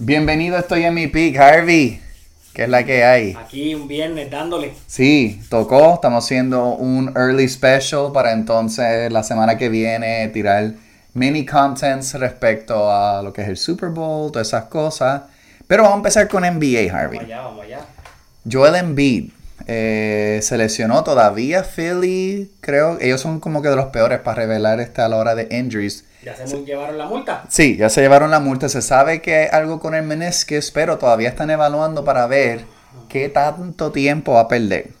Bienvenido, estoy en mi pick, Harvey. ¿Qué es la que hay? Aquí un viernes dándole. Sí, tocó. Estamos haciendo un early special para entonces la semana que viene tirar mini contents respecto a lo que es el Super Bowl, todas esas cosas. Pero vamos a empezar con NBA, Harvey. Vamos allá. Joel Embiid se lesionó todavía. Philly, creo. Ellos son como que de los peores para revelar a la hora de injuries. ¿Ya se llevaron la multa? Sí, ya se llevaron la multa. Se sabe que hay algo con el meniscus, pero todavía están evaluando para ver qué tanto tiempo va a perder.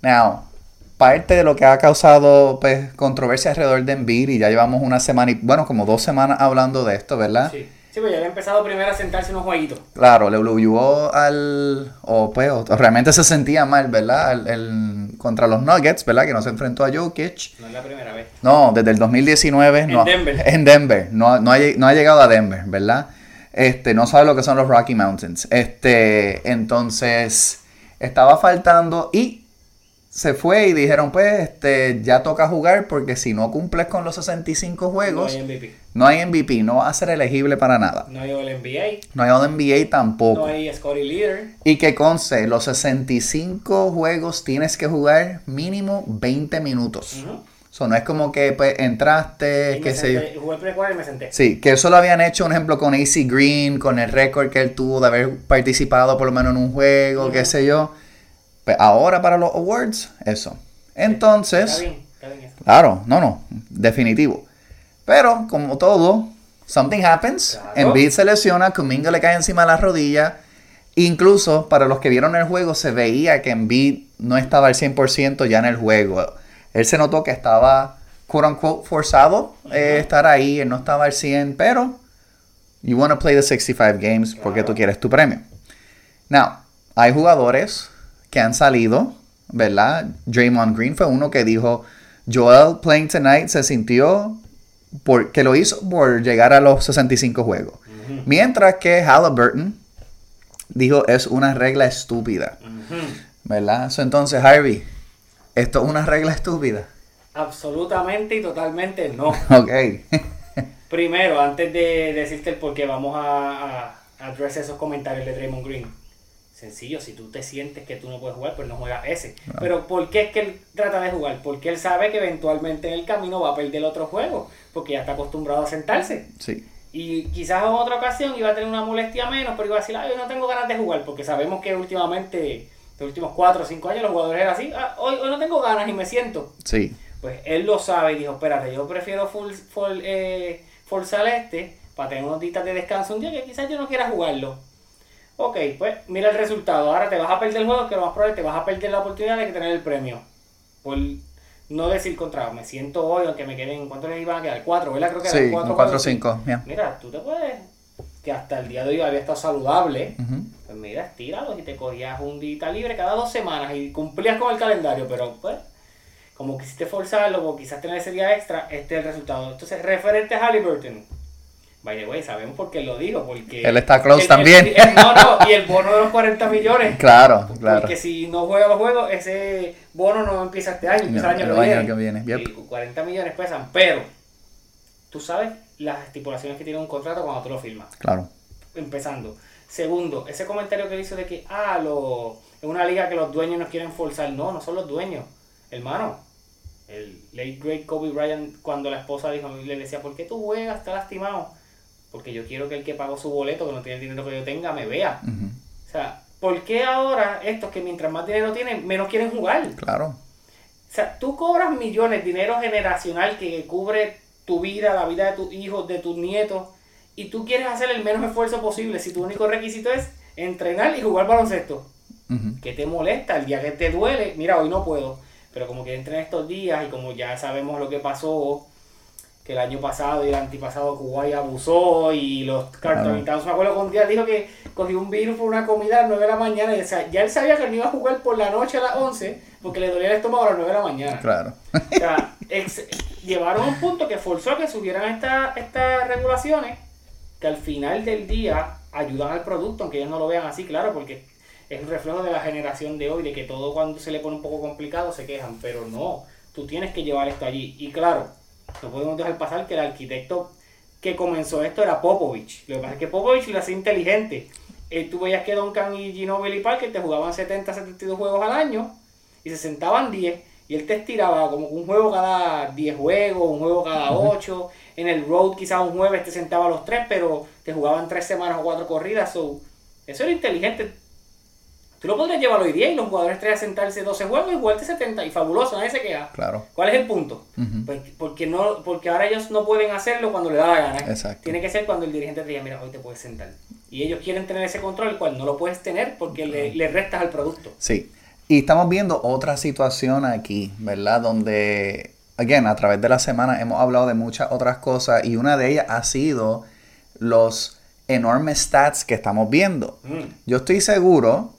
Now, parte de lo que ha causado controversia alrededor de Embiid, y ya llevamos una semana, como 2 semanas hablando de esto, ¿verdad? Sí, pero ya había empezado primero a sentarse unos jueguitos. Claro, le obligó realmente se sentía mal, ¿verdad? Contra los Nuggets, ¿verdad? Que no se enfrentó a Jokic. No es la primera vez. No, desde el 2019. En Denver. No ha llegado a Denver, ¿verdad? No sabe lo que son los Rocky Mountains. Entonces, estaba faltando y se fue y dijeron, ya toca jugar porque si no cumples con los 65 juegos... No hay MVP, no va a ser elegible para nada. No hay All-NBA. No hay All-NBA tampoco. No hay Scottie Leader. Y que conste, los 65 juegos tienes que jugar mínimo 20 minutos. Uh-huh. So, no es como que entraste... Jugué el pre-quarter y me senté. Sí, que eso lo habían hecho, un ejemplo, con AC Green, con el récord que él tuvo de haber participado por lo menos en un juego, uh-huh. Qué sé yo. Pues ahora para los awards, eso. Entonces... Está bien eso. Claro, no, definitivo. Pero, como todo, something happens. Claro. Embiid se lesiona, Kuminga le cae encima de la rodilla. Incluso, para los que vieron el juego, se veía que Embiid no estaba al 100% ya en el juego. Él se notó que estaba, quote unquote, forzado estar ahí. Él no estaba al 100%, pero you want to play the 65 games porque tú quieres tu premio. Now, hay jugadores que han salido, ¿verdad? Draymond Green fue uno que dijo, Joel playing tonight se sintió... que lo hizo por llegar a los 65 juegos. Uh-huh. Mientras que Haliburton dijo, es una regla estúpida. Uh-huh. ¿Verdad? Entonces, Harvey, ¿esto es una regla estúpida? Absolutamente y totalmente no. Ok. Primero, antes de decirte el porqué, vamos a address esos comentarios de Draymond Green. Sencillo, si tú te sientes que tú no puedes jugar, pues no juegas ese. No. Pero ¿por qué es que él trata de jugar? Porque él sabe que eventualmente en el camino va a perder otro juego, porque ya está acostumbrado a sentarse. Sí. Y quizás en otra ocasión iba a tener una molestia menos, pero iba a decir, yo no tengo ganas de jugar, porque sabemos que últimamente, los últimos 4 o 5 años, los jugadores eran así, hoy no tengo ganas y me siento. Sí. Pues él lo sabe y dijo, espérate, yo prefiero forzar para tener unos días de descanso un día que quizás yo no quiera jugarlo. Ok, pues mira el resultado. Ahora te vas a perder el juego, que lo más probable te vas a perder la oportunidad de tener el premio. Por no decir contra, me siento hoy, aunque me queden, ¿cuánto les iban a quedar? 4, ¿verdad? Creo que eran 4 o 5. Mira, tú te puedes, que hasta el día de hoy había estado saludable, uh-huh. Pues mira, estíralo y te cogías un día libre cada 2 semanas y cumplías con el calendario, pero pues, como quisiste forzarlo o quizás tener ese día extra, este es el resultado. Entonces, referente a Haliburton. By the way, sabemos por qué lo digo, porque... Él está close también. Y el bono de los 40 millones. Claro. Porque si no juega los juegos, ese bono no empieza este año, empieza el año que viene. Yep. 40 millones pesan, pero tú sabes las estipulaciones que tiene un contrato cuando tú lo firmas. Claro. Empezando. Segundo, ese comentario que hizo de que, es una liga que los dueños nos quieren forzar. No son los dueños. Hermano. El late great Kobe Bryant, cuando la esposa le decía, ¿por qué tú juegas? Está lastimado. Porque yo quiero que el que pagó su boleto, que no tiene el dinero que yo tenga, me vea. Uh-huh. O sea, ¿por qué ahora estos que mientras más dinero tienen, menos quieren jugar? Claro. O sea, tú cobras millones, dinero generacional que cubre tu vida, la vida de tus hijos, de tus nietos, y tú quieres hacer el menos esfuerzo posible si tu único requisito es entrenar y jugar baloncesto. Uh-huh. Que te molesta, el día que te duele, mira, hoy no puedo, pero como que entrenar estos días y como ya sabemos lo que pasó... que el año pasado y el antepasado Kawhi abusó y los Carlton Towns, me acuerdo que un día dijo que cogió un virus por una comida a las 9 de la mañana y ya él sabía que no iba a jugar por la noche a las 11 porque le dolía el estómago a las 9 de la mañana. Claro. O sea, llevaron un punto que forzó a que subieran estas regulaciones que al final del día ayudan al producto, aunque ellos no lo vean así, claro, porque es un reflejo de la generación de hoy, de que todo cuando se le pone un poco complicado se quejan, pero no, tú tienes que llevar esto allí y claro, no podemos dejar pasar que el arquitecto que comenzó esto era Popovich. Lo que pasa es que Popovich lo hacía inteligente. Tú veías que Duncan y Ginobili y Parker te jugaban 70, 72 juegos al año y se sentaban 10. Y él te estiraba como un juego cada 10 juegos, un juego cada 8. En el road quizás un jueves te sentaba los 3, pero te jugaban 3 semanas o 4 corridas. So, eso era inteligente. Tú lo podrías llevar hoy día y los jugadores 3 a sentarse 12 juegos y jugarte 70. Y fabuloso, nadie se queda. Claro. ¿Cuál es el punto? Pues porque ahora ellos no pueden hacerlo cuando le da la gana. Exacto. Tiene que ser cuando el dirigente te diga, mira, hoy te puedes sentar. Y ellos quieren tener ese control, el cual no lo puedes tener porque le restas al producto. Sí. Y estamos viendo otra situación aquí, ¿verdad? Donde, again, a través de la semana hemos hablado de muchas otras cosas y una de ellas ha sido los enormes stats que estamos viendo. Yo estoy seguro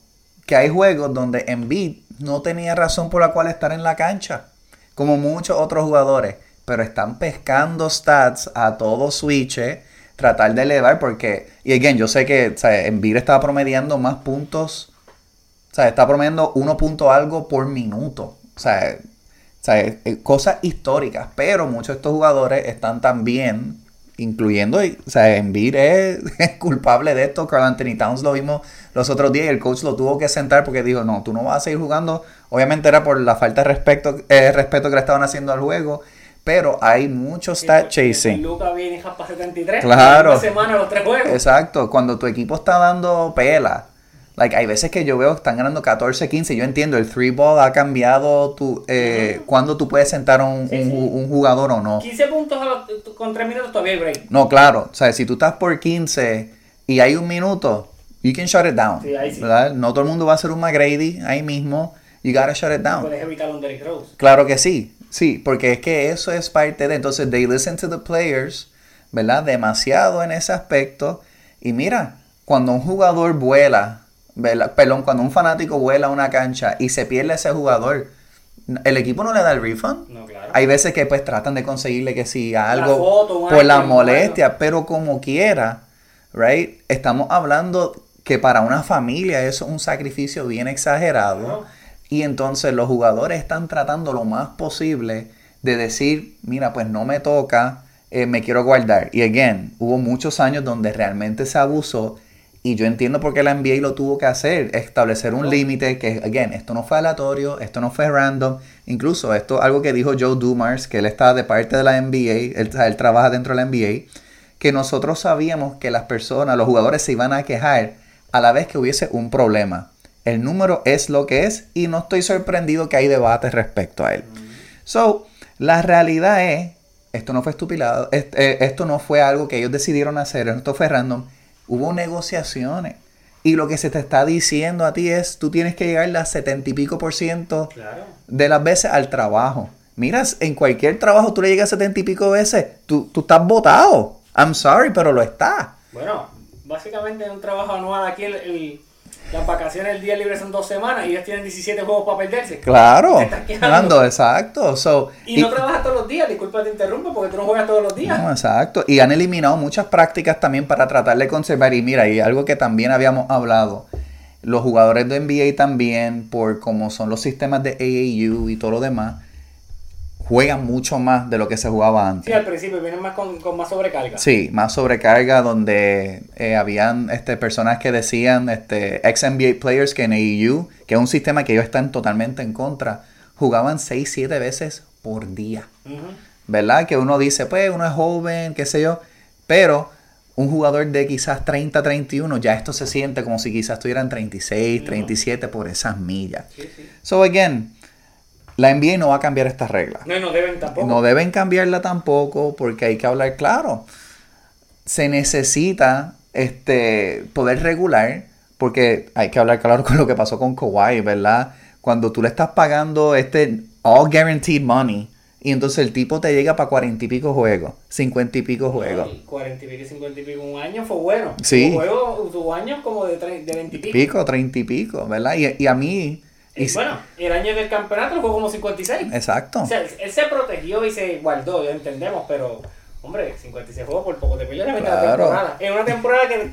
que hay juegos donde Embiid no tenía razón por la cual estar en la cancha, como muchos otros jugadores, pero están pescando stats a todo switch, tratar de elevar porque, y again, yo sé que, o sea, Embiid estaba promediando más puntos. O sea, está promediando 1 algo por minuto. O sea, cosas históricas. Pero muchos de estos jugadores están también, incluyendo, o sea, Embiid es culpable de esto. Carl Anthony Towns lo vimos los otros días y el coach lo tuvo que sentar porque dijo, no, tú no vas a seguir jugando. Obviamente era por la falta de respeto que le estaban haciendo al juego. Pero hay mucho stat chasing. Luca viene y japa 73. Claro. Una semana los 3 juegos. Exacto. Cuando tu equipo está dando pela. Like, hay veces que yo veo que están ganando 14, 15. Yo entiendo, el 3-ball ha cambiado cuando tú puedes sentar un jugador o no. 15 puntos con 3 minutos todavía hay break. No, claro. O sea, si tú estás por 15 y hay 1 minuto, you can shut it down. Sí, ahí sí. ¿Verdad? No todo el mundo va a ser un McGrady ahí mismo. You gotta shut it down. Puedes evitar un Derrick Rose. Claro que sí. Sí, porque es que eso es parte de... Entonces, they listen to the players, ¿verdad? Demasiado en ese aspecto. Y mira, cuando un jugador vuela... Perdón, cuando un fanático vuela a una cancha y se pierde ese jugador, el equipo no le da el refund. No, claro. Hay veces que pues tratan de conseguirle que si algo foto, por la molestia, bueno. Pero como quiera, right? Estamos hablando que para una familia eso es un sacrificio bien exagerado. Claro. Y entonces los jugadores están tratando lo más posible de decir, mira, pues no me toca, me quiero guardar. Y again, hubo muchos años donde realmente se abusó. Y yo entiendo por qué la NBA lo tuvo que hacer, establecer un límite que, again, esto no fue aleatorio, esto no fue random. Incluso esto es algo que dijo Joe Dumars, que él está de parte de la NBA, él trabaja dentro de la NBA, que nosotros sabíamos que las personas, los jugadores se iban a quejar a la vez que hubiese un problema. El número es lo que es y no estoy sorprendido que hay debate respecto a él. So, la realidad es, esto no fue estupilado, esto no fue algo que ellos decidieron hacer, esto fue random. Hubo negociaciones y lo que se te está diciendo a ti es tú tienes que llegar a 70% y pico%, claro, de las veces al trabajo. Miras, en cualquier trabajo tú le llegas 70% y pico veces, tú estás botado. I'm sorry, pero lo estás. Bueno, básicamente en un trabajo anual aquí las vacaciones, el día libre son 2 semanas y ellos tienen 17 juegos para perderse. Claro, te estás quejando, exacto. So, y no trabajas todos los días, disculpa te interrumpo, porque tú no juegas todos los días. No, exacto. Y han eliminado muchas prácticas también para tratar de conservar. Y mira, y algo que también habíamos hablado, los jugadores de NBA también, por cómo son los sistemas de AAU y todo lo demás, juegan mucho más de lo que se jugaba antes. Sí, al principio vienen más con más sobrecarga. Sí, más sobrecarga donde habían personas que decían ex-NBA players que en AAU, que es un sistema que ellos están totalmente en contra, jugaban 6-7 veces por día. Uh-huh. ¿Verdad? Que uno dice, pues uno es joven, qué sé yo, pero un jugador de quizás 30-31, ya esto se siente como si quizás estuvieran 36, 37 por esas millas. Sí, sí. So again, la NBA no va a cambiar estas reglas. No deben tampoco. No deben cambiarla tampoco porque hay que hablar claro. Se necesita poder regular porque hay que hablar claro con lo que pasó con Kawhi, ¿verdad? Cuando tú le estás pagando all guaranteed money y entonces el tipo te llega para 40 y pico juegos, 50 y pico juegos. 40 y pico, 50 y pico, un año fue bueno. Sí. Tu año es como de 20 y pico, 30 y pico, ¿verdad? Y a mí... Bueno, el año del campeonato fue como 56. Exacto. O sea, él se protegió y se guardó, ya entendemos, pero, hombre, 56 juegos por poco te pierdes la mitad de la temporada. En una temporada que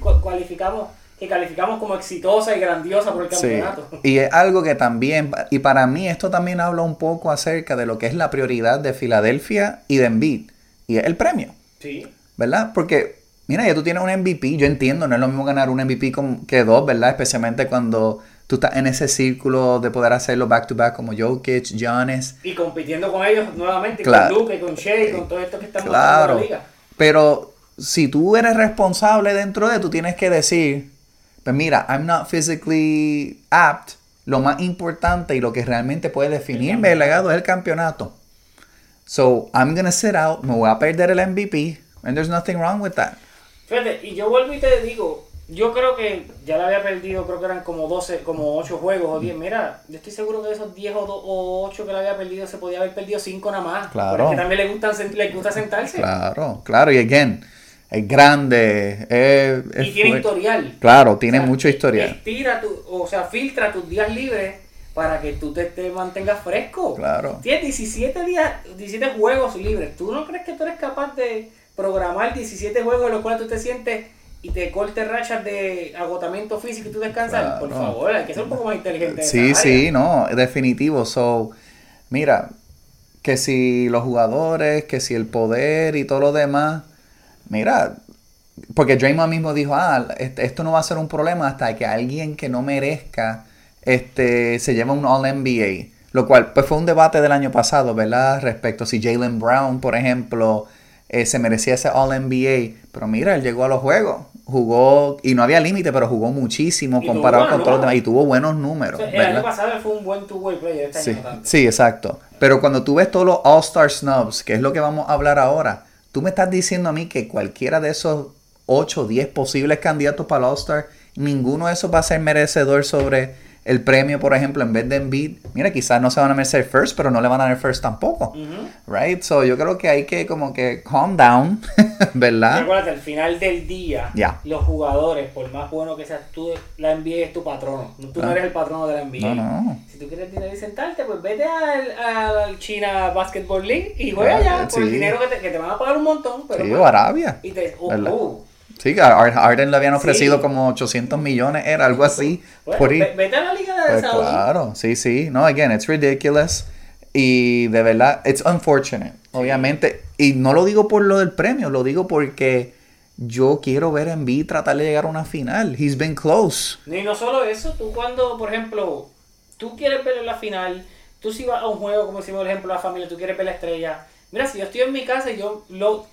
calificamos como exitosa y grandiosa por el campeonato. Sí. Y es algo que también, y para mí esto también habla un poco acerca de lo que es la prioridad de Filadelfia y de Embiid, y es el premio. Sí. ¿verdad? Porque, mira, ya tú tienes un MVP. Yo entiendo, no es lo mismo ganar un MVP que dos, ¿verdad? Especialmente cuando tú estás en ese círculo de poder hacerlo back-to-back como Jokic, Giannis. Y compitiendo con ellos nuevamente, claro, con Luca y con Shea, con todos estos que están mostrando la liga. Pero si tú eres responsable dentro de, tú tienes que decir, pues mira, I'm not physically apt. Lo más importante y lo que realmente puede definirme el legado es el campeonato. So, I'm going to sit out, me voy a perder el MVP, and there's nothing wrong with that. Fíjate, y yo vuelvo y te digo, yo creo que ya la había perdido, creo que eran como 12, como 8 juegos o 10. Mira, yo estoy seguro que de esos 10 o 8 que la había perdido, se podía haber perdido 5 nada más. Claro. Porque también le gusta sentarse. Claro, claro, y again, es grande. Y tiene historial. Claro, tiene, o sea, mucho historial. Filtra tus días libres para que tú te mantengas fresco. Claro. Tienes 17 días, 17 juegos libres. ¿Tú no crees que tú eres capaz de programar 17 juegos en los cuales tú te sientes y te cortes rachas de agotamiento físico y tú descansas? Claro. Por favor, hay que ser un poco más inteligente. Sí, no, definitivo. So, mira, que si los jugadores, que si el poder y todo lo demás. Mira, porque Draymond mismo dijo, esto no va a ser un problema hasta que alguien que no merezca se lleve un All-NBA. Lo cual, pues fue un debate del año pasado, ¿verdad? Respecto a si Jaylen Brown, por ejemplo, se merecía ese All-NBA. Pero mira, él llegó a los juegos, jugó, y no había límite, pero jugó muchísimo comparado con todos los demás. Y tuvo buenos números, ¿verdad? El año pasado fue un buen two-way player, este año tanto. Sí, exacto. Pero cuando tú ves todos los All-Star Snubs, que es lo que vamos a hablar ahora, tú me estás diciendo a mí que cualquiera de esos 8 o 10 posibles candidatos para el All-Star, ninguno de esos va a ser merecedor sobre el premio, por ejemplo, en vez de Embiid. Mira, quizás no se van a merecer first, pero no le van a dar first tampoco. Uh-huh. Right? So, yo creo que hay que como que calm down, ¿verdad? Recuerda, al final del día, Los jugadores, por más bueno que seas tú, la NBA es tu patrono. Tú no eres el patrono de la NBA. No. Si tú quieres dinero y sentarte, pues vete al China Basketball League y juega allá por el dinero que te van a pagar un montón. Pero sí, o Arabia. Y te... Sí, Arden le habían ofrecido como 800 millones, era algo así. Bueno, por vete a la Liga de Saudi. Claro, sí. No, again, it's ridiculous. Y de verdad, it's unfortunate, obviamente. Y no lo digo por lo del premio, lo digo porque yo quiero ver a Embiid tratar de llegar a una final. He's been close. Y no solo eso, tú cuando, por ejemplo, tú quieres ver la final, tú si vas a un juego, como decimos, por ejemplo, la familia, tú quieres ver la estrella. Mira, si yo estoy en mi casa y yo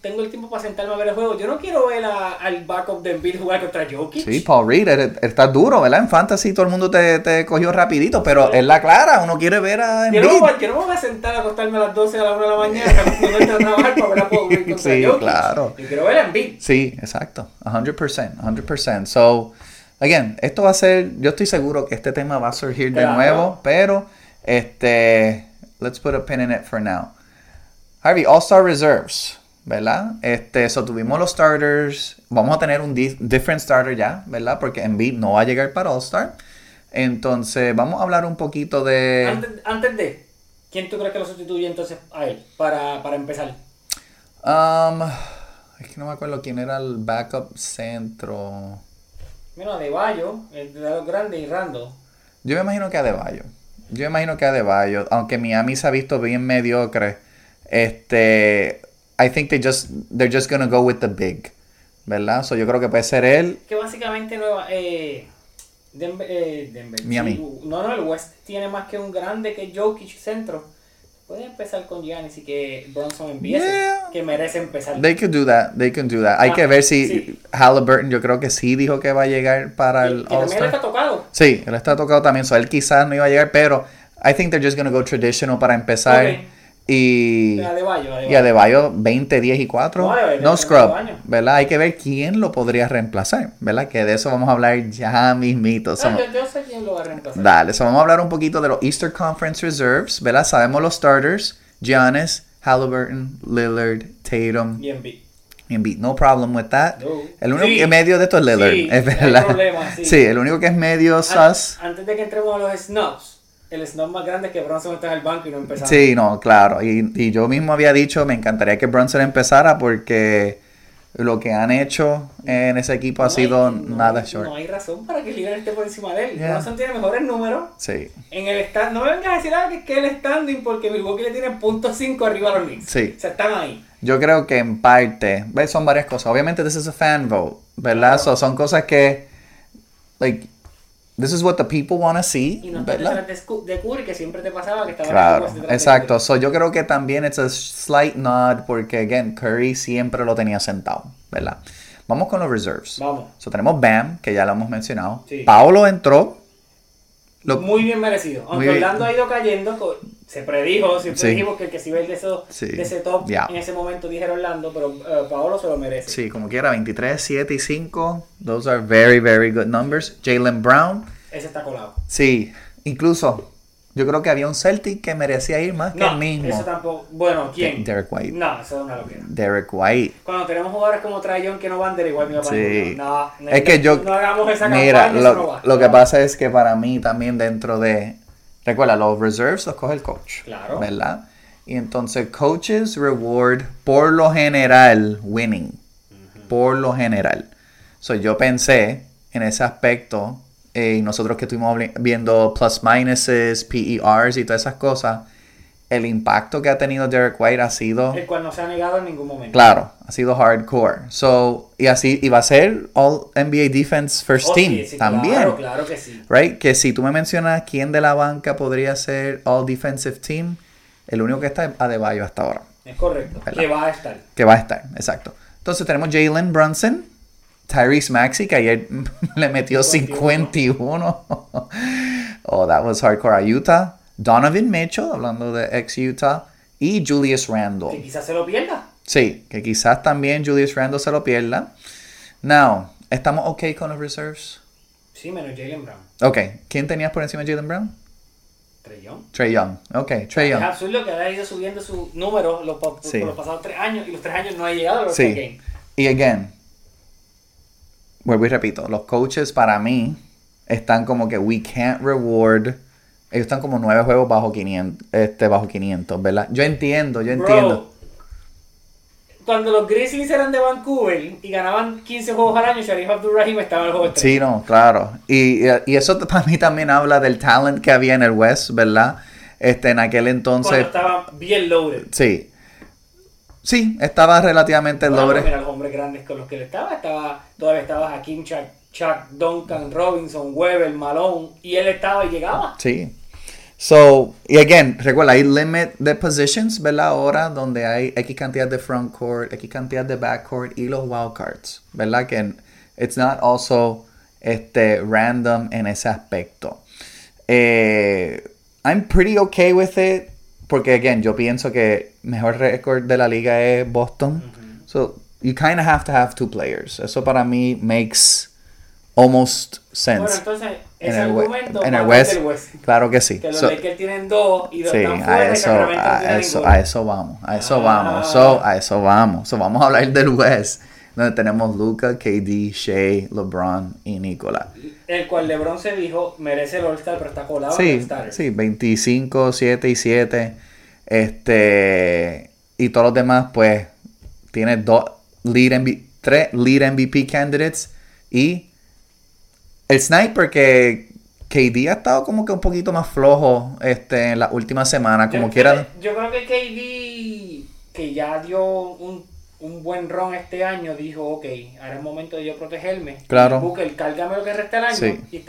tengo el tiempo para sentarme a ver el juego, yo no quiero ver al backup de Embiid jugar contra Jokic. Sí, Paul Reed, está duro, ¿verdad? En Fantasy todo el mundo te cogió rapidito, pero es la clara, uno quiere ver a Embiid. Yo no me voy a sentar a acostarme a las 12 a la 1 de la mañana cuando estoy a trabajar para ver a Paul Reed contra Jokic. Sí, claro. Yo quiero ver a Embiid. Sí, exacto, 100%. So, again, esto va a ser, yo estoy seguro que este tema va a surgir de nuevo, pero, let's put a pin in it for now. Harvey, All-Star Reserves, ¿verdad? Tuvimos los starters, vamos a tener un different starter ya, ¿verdad? Porque Embiid no va a llegar para All-Star. Entonces, vamos a hablar un poquito de... Antes de, ¿quién tú crees que lo sustituye entonces a él para empezar? Es que no me acuerdo quién era el backup centro. Mira, Adebayo, el de los grandes, y Randle. Yo me imagino que Adebayo, aunque Miami se ha visto bien mediocre. I think they're just gonna go with the big, ¿verdad? So yo creo que puede ser él. Que básicamente Denver. Miami. El West tiene más que un grande que Jokic centro. Pueden empezar con Giannis y que Brunson empiece, que merece empezar. They can do that. Hay que ver si Haliburton, yo creo que sí dijo que va a llegar para el All-Star. También él está tocado. Sí, él está tocado también. So él quizás no iba a llegar, pero I think they're just gonna go traditional para empezar. Okay. Y Adebayo 20, 10 y 4 no scrub, ¿verdad? Hay que ver quién lo podría reemplazar, ¿verdad? Que de eso vamos a hablar ya mismito. Yo sé quién lo va a reemplazar. Dale, vamos a hablar un poquito de los Eastern Conference Reserves, ¿verdad? Sabemos los starters: Giannis, Haliburton, Lillard, Tatum y Embiid. No problem with that. No. El único que es medio de esto es Lillard, es verdad. No hay problema, el único que es medio sus. Antes de que entremos a los snubs, el snub más grande es que Brunson está en el banco y no empezaba. Sí, no, claro. Y yo mismo había dicho, me encantaría que Brunson empezara porque lo que han hecho en ese equipo no ha sido nada short. No hay razón para que Lillard esté por encima de él. Brunson tiene mejores números. Sí. En el stand, no me vengas a decir nada que es que el standing, porque Milwaukee le tiene .5 arriba a los Knicks. Sí. O sea, están ahí. Yo creo que en parte, ¿ves? Son varias cosas. Obviamente, this is a fan vote, ¿verdad? Claro. So, son cosas que, like, this is what the people want to see, y no ¿verdad? De Curry, que siempre te pasaba que estaba... Claro, exacto. So, yo creo que también it's a slight nod porque, again, Curry siempre lo tenía sentado, ¿verdad? Vamos con los reserves. Vamos. So, tenemos Bam, que ya lo hemos mencionado. Sí. Paolo entró. Muy bien merecido. Aunque Orlando ha ido cayendo, se predijo, siempre dijimos que el que se iba a ir de ese top en ese momento, dije Orlando, pero Paolo se lo merece. Sí, como quiera, 23, 7 y 5. Those are very, very good numbers. Jaylen Brown. Ese está colado. Sí, incluso yo creo que había un Celtic que merecía ir más que el mismo. Eso tampoco. Bueno, ¿quién? Derek White. No, eso es una loquera. Derek White. Cuando tenemos jugadores como Trae Young que no van, Derek White me va a poner. Sí. No, es que yo... No hagamos esa campaña. Mira, lo que pasa es que para mí también dentro de... Recuerda, los reserves los coge el coach. Claro. ¿Verdad? Y entonces coaches reward por lo general winning. Uh-huh. Por lo general. So, yo pensé en ese aspecto... y nosotros que estuvimos viendo plus minuses, PERs y todas esas cosas, el impacto que ha tenido Derek White ha sido... El cual no se ha negado en ningún momento. Claro, ha sido hardcore. So, y así y va a ser All NBA Defense First Team sí, también. Claro, claro que sí. Right? Que si tú me mencionas quién de la banca podría ser All Defensive Team, el único que está es Adebayo hasta ahora. Es correcto, ¿verdad? Que va a estar. Que va a estar, exacto. Entonces tenemos Jalen Brunson. Tyrese Maxey, que ayer le metió 51. Oh, that was hardcore a Utah. Donovan Mitchell, hablando de ex-Utah. Y Julius Randle. Que quizás se lo pierda. Sí, que quizás también Julius Randle se lo pierda. Now, ¿estamos okay con los reserves? Sí, menos Jaylen Brown. Okay. ¿Quién tenías por encima de Jaylen Brown? Trae Young. Okay, Trae Young. Es absurdo que haya ido subiendo su número por los pasados 3 años. Y los 3 años no ha llegado a los game. Y again... Vuelvo y repito, los coaches para mí están como que we can't reward. Ellos están como 9 juegos bajo 500, bajo 500, ¿verdad? Yo entiendo. Cuando los Grizzlies eran de Vancouver y ganaban 15 juegos al año, Sharif Abdul-Rahim estaba en el juego 3. Sí, no, claro. Y eso para mí también habla del talent que había en el West, ¿verdad? En aquel entonces... Cuando estaba bien loaded. Sí. Sí, estaba relativamente lobre. Eran los hombres grandes con los que él estaba. Todavía estabas Hakeem, Chuck, Duncan, Robinson, Weber, Malone. Y él estaba y llegaba. Sí. So, y again, recuerda, hay limit de positions, ¿verdad? Ahora donde hay X cantidad de front court, X cantidad de back court y los wild cards, ¿verdad? Que it's not also random en ese aspecto. I'm pretty okay with it. Porque, again, yo pienso que mejor récord de la liga es Boston. Mm-hmm. So, you kind of have to have 2 players. Eso para mí makes almost sense. Bueno, entonces, ese argumento en el West. Claro que sí. Que los Lakers tienen 2 y 2 están fuera de Sacramento. A eso vamos. So, vamos a hablar del West. Donde tenemos Luca, KD, Shea, LeBron y Nicolás. El cual LeBron se dijo, merece el All-Star, pero está colado en el All-Star. Sí, 25, 7 y 7. Y todos los demás, pues, tiene 3 lead MVP candidates. Y el sniper que KD ha estado como que un poquito más flojo en las últimas semanas, como quiera. Yo creo que KD, que ya dio un buen ron este año, dijo, ok, ahora es momento de yo protegerme. Claro. Booker, cárgame lo que resta el año. Sí.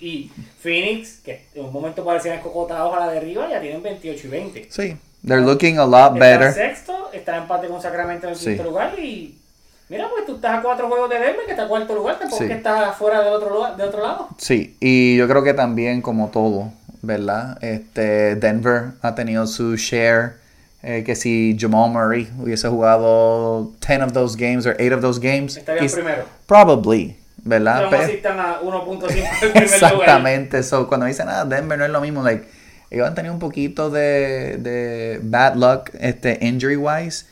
Y Phoenix, que en un momento parecían escocotados a la derriba, ya tienen 28 y 20. Sí. They're looking a lot better. Está en sexto, está en empate con Sacramento en el quinto lugar y... Mira, pues tú estás a 4 juegos de Denver, que está en cuarto lugar, tampoco que estás fuera del otro lado. Sí, y yo creo que también, como todo, ¿verdad? Denver ha tenido su share... que si Jamal Murray hubiese jugado 10 of those games or 8 of those games, estarían primero. Probably, ¿verdad? Pero asistan a 1.5 del primer Exactamente. Lugar. So, cuando dicen, Denver no es lo mismo, like, ellos han tenido un poquito de bad luck, injury wise,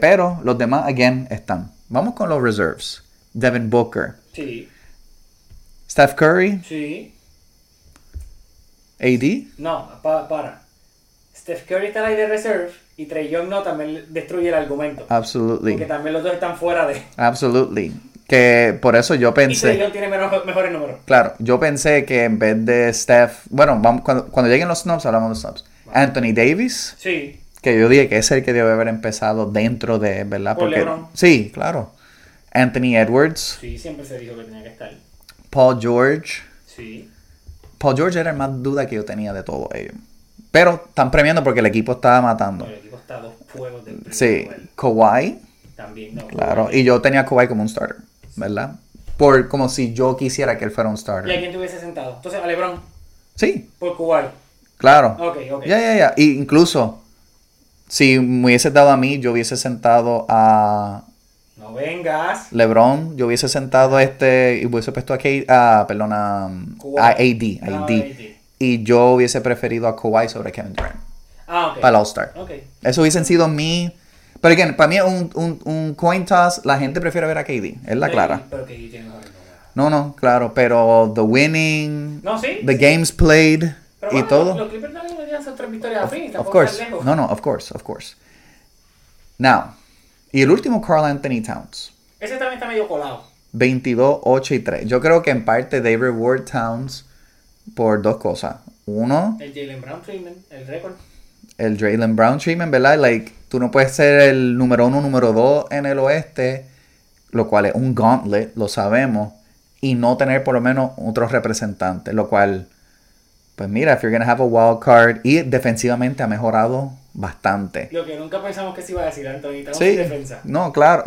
pero los demás, again, están. Vamos con los reserves. Devin Booker. Sí. Steph Curry. Sí. AD. No, para. Steph Curry está ahí de reserve y Trae Young no, también destruye el argumento. Absolutely. Porque también los dos están fuera de... Absolutely. Que por eso yo pensé... Y Trae Young tiene mejores números. Claro, yo pensé que en vez de Steph... Bueno, vamos, cuando lleguen los snubs, hablamos de los snubs. Wow. Anthony Davis. Sí. Que yo dije que es el que debe haber empezado dentro de... ¿Verdad? Por LeBron. Sí, claro. Anthony Edwards. Sí, siempre se dijo que tenía que estar. Paul George. Sí. Paul George era el más duda que yo tenía de todos ellos. Pero están premiando porque el equipo estaba matando. El equipo está a dos juegos del primer. Sí. Nivel. Kawhi. También. No, claro. Kawhi. Y yo tenía a Kawhi como un starter, ¿verdad? Por como si yo quisiera que él fuera un starter. ¿Y a quién te hubiese sentado? Entonces, a LeBron. Sí. Por Kawhi. Claro. Ok. Ya. Y incluso, si me hubiese dado a mí, yo hubiese sentado a... No vengas. LeBron, yo hubiese sentado a y hubiese puesto a AD. Y yo hubiese preferido a Kawhi sobre Kevin Durant. Para el All-Star. Okay. Eso hubiesen sido mi... Pero, again, para mí es un coin toss. La gente prefiere ver a KD. Es la clara. Pero KD tiene la verdad. No, claro. Pero the winning... No, sí. The games played. Pero, y todo. Los Clippers no le dieron 3 victorias a fin. Of course. No, of course. Now. Y el último, Carl Anthony Towns. Ese también está medio colado. 22, 8 y 3. Yo creo que en parte David Ward Towns... Por dos cosas. Uno, el Jaylen Brown treatment, el récord. El Jaylen Brown treatment, ¿verdad? Like, tú no puedes ser el número 1, número 2 en el oeste, lo cual es un gauntlet, lo sabemos, y no tener por lo menos otros representantes, lo cual, pues mira, if you're gonna have a wild card, y defensivamente ha mejorado bastante. Lo que nunca pensamos que se iba a decir, Anthony, estamos en defensa. No, claro,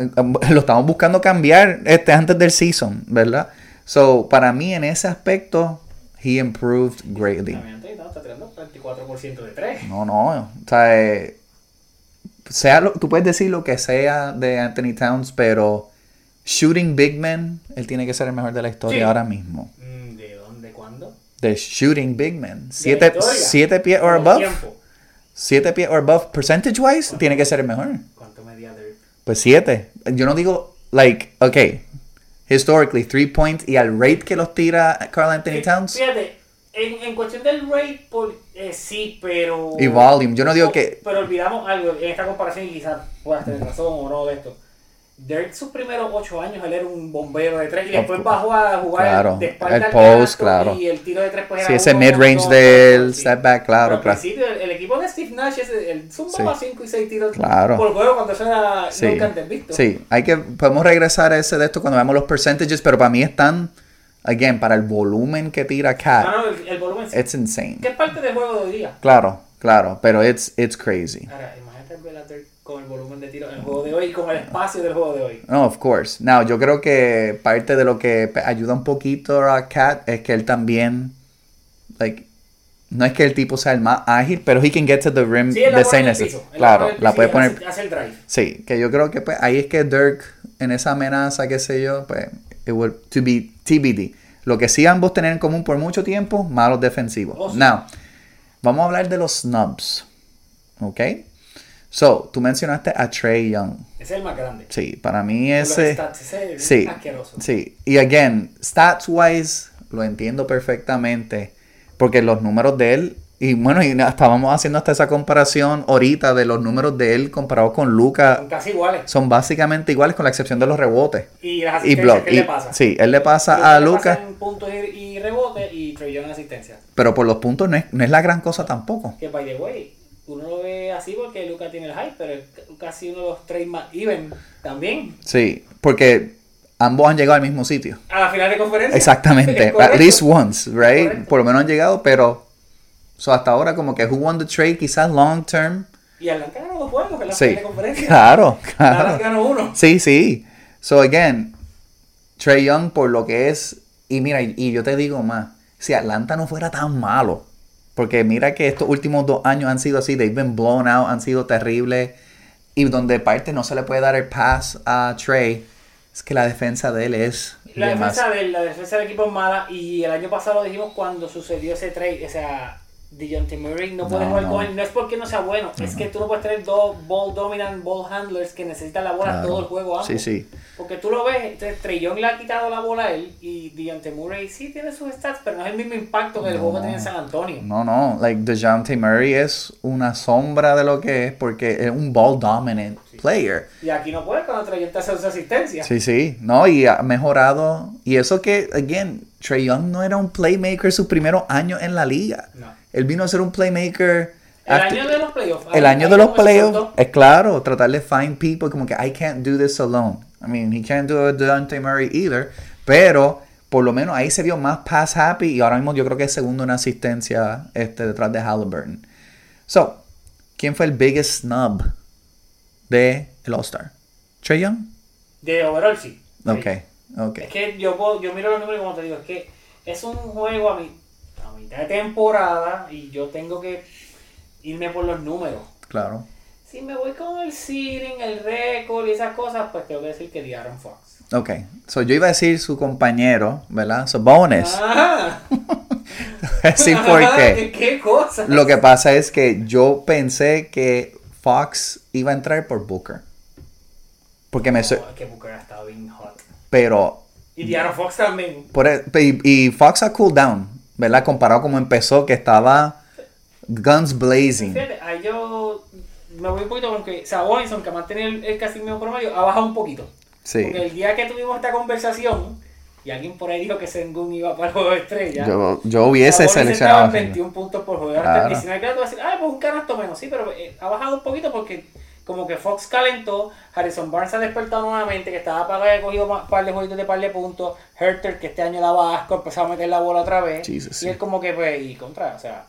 lo estamos buscando cambiar antes del season, ¿verdad? So, para mí en ese aspecto... He improved greatly. Está tirando 34% de 3. No. O sea tú puedes decir lo que sea de Anthony Towns, pero shooting big men, él tiene que ser el mejor de la historia ahora mismo. ¿De dónde? ¿Cuándo? De shooting big men. 7 pies or above. Tiempo. 7 pies or above, percentage wise, tiene que ser el mejor. ¿Cuánto medía Derek? Pues 7. Yo no digo, historically, 3 points, y al rate que los tira Carl Anthony Towns. Fíjate, en cuestión del rate, sí, pero... Y volume, yo no digo que... Pero olvidamos algo, en esta comparación, y quizás puedas tener razón o no de esto. Dirk, sus primeros 8 años, él era un bombero de 3, y después bajó a jugar de espalda el post, claro. Y el tiro de 3 pues era... Sí, ese mid-range del step back, claro. Pero al principio, el equipo de Steve Nash, él zumbaba 5 y 6 tiros por juego cuando suena nunca antes visto. Sí, podemos regresar a ese de esto cuando veamos los percentages, pero para mí están, again, para el volumen que tira Cat. No, el volumen sí. It's insane. ¿Qué parte del juego de hoy día? Claro, pero it's crazy. Ahora, imagínate ver a Dirk con el volumen de tiro en el juego de hoy y con el espacio del juego de hoy. No, of course. Now, yo creo que parte de lo que ayuda un poquito a Cat es que él también, no es que el tipo sea el más ágil, pero he can get to the rim the same as it. Claro, la puede poner. Hace el drive. Sí, que yo creo que pues, ahí es que Dirk, en esa amenaza, qué sé yo, pues, it would to be TBD. Lo que sí ambos tenían en común por mucho tiempo, malos defensivos. Oh, sí. Now, vamos a hablar de los snubs. ¿Ok? So, tú mencionaste a Trae Young. Es el más grande. Sí, para mí ese... Stats, ese es asqueroso. Sí, y again, stats-wise, lo entiendo perfectamente. Porque los números de él... Y bueno, estábamos haciendo hasta esa comparación ahorita de los números de él comparados con Luca. Son casi iguales. Son básicamente iguales con la excepción de los rebotes. Y las asistencias que él le pasa. Sí, él le pasa a Luca. En puntos y rebotes y Trae Young en asistencia. Pero por los puntos no es la gran cosa tampoco. Que by the way... Uno lo ve así porque Luca tiene el hype, pero es casi uno de los trades más even también. Sí, porque ambos han llegado al mismo sitio. A la final de conferencia. Exactamente. At least once, right? Por lo menos han llegado, pero hasta ahora como que who won the trade quizás long term. Y Atlanta ganó 2 juegos en la final de conferencia. Claro. Atlanta ganó 1. Sí. So again, Trae Young por lo que es, y mira, y yo te digo más, si Atlanta no fuera tan malo. Porque mira que estos últimos 2 años han sido así, they've been blown out, han sido terribles. Y donde parte no se le puede dar el pass a Trae, es que la defensa de él es... La defensa del equipo es mala, y el año pasado lo dijimos cuando sucedió ese trade, o sea, Dejounte Murray no puede jugar con él, no es porque no sea bueno, es que tú no puedes tener dos ball dominant ball handlers que necesitan la bola todo el juego ambos. Sí, sí. Porque tú lo ves, entonces Trae Young le ha quitado la bola a él y Dejounte Murray sí tiene sus stats, pero no es el mismo impacto que el juego que tenía en San Antonio. Like Dejounte Murray es una sombra de lo que es porque es un ball dominant player. Y aquí no puede cuando Trae Young te hace sus asistencias. Sí, sí, no, y ha mejorado y eso que, again, Trae Young no era un playmaker sus primeros años en la liga. No. Él vino a ser un playmaker. Año de los playoffs. El año de los playoffs. Es claro, tratar de find people como que I can't do this alone. I mean, he can't do it Dejounte Murray either. Pero por lo menos ahí se vio más pass happy y ahora mismo yo creo que es segundo en asistencia detrás de Haliburton. So, ¿quién fue el biggest snub de el All-Star? ¿Trae Young? De overall, sí. Ok. Es que yo miro los números y como te digo, es que es un juego a mí. A mitad de temporada y yo tengo que irme por los números. Claro. Si me voy con el seeding, el récord y esas cosas, pues tengo que decir que De'Aaron Fox. Ok. So yo iba a decir su compañero, ¿verdad? Sabonis. Ah. Sí, porque ¿qué cosa? Lo que pasa es que yo pensé que Fox iba a entrar por Booker. Porque es que Booker ha estado bien hot. Pero y De'Aaron Fox también. Y Fox ha cooled down, ¿verdad? Comparado como empezó, que estaba guns blazing. Fíjate, ahí yo me voy un poquito porque Sabonis, que ha mantenido el casi mismo promedio, ha bajado un poquito. Sí. Porque el día que tuvimos esta conversación, y alguien por ahí dijo que Sengun iba para el juego de estrella. Yo hubiese seleccionado. 21 puntos por juego. Claro. 19 grados, vas a decir, pues un canasto menos. Sí, pero ha bajado un poquito porque como que Fox calentó, Harrison Barnes ha despertado nuevamente, que estaba apagado y cogido un par de jueguitos de par de puntos, Herter, que este año daba asco, empezó a meter la bola otra vez, Jesus, y él como que, pues, y contra, o sea,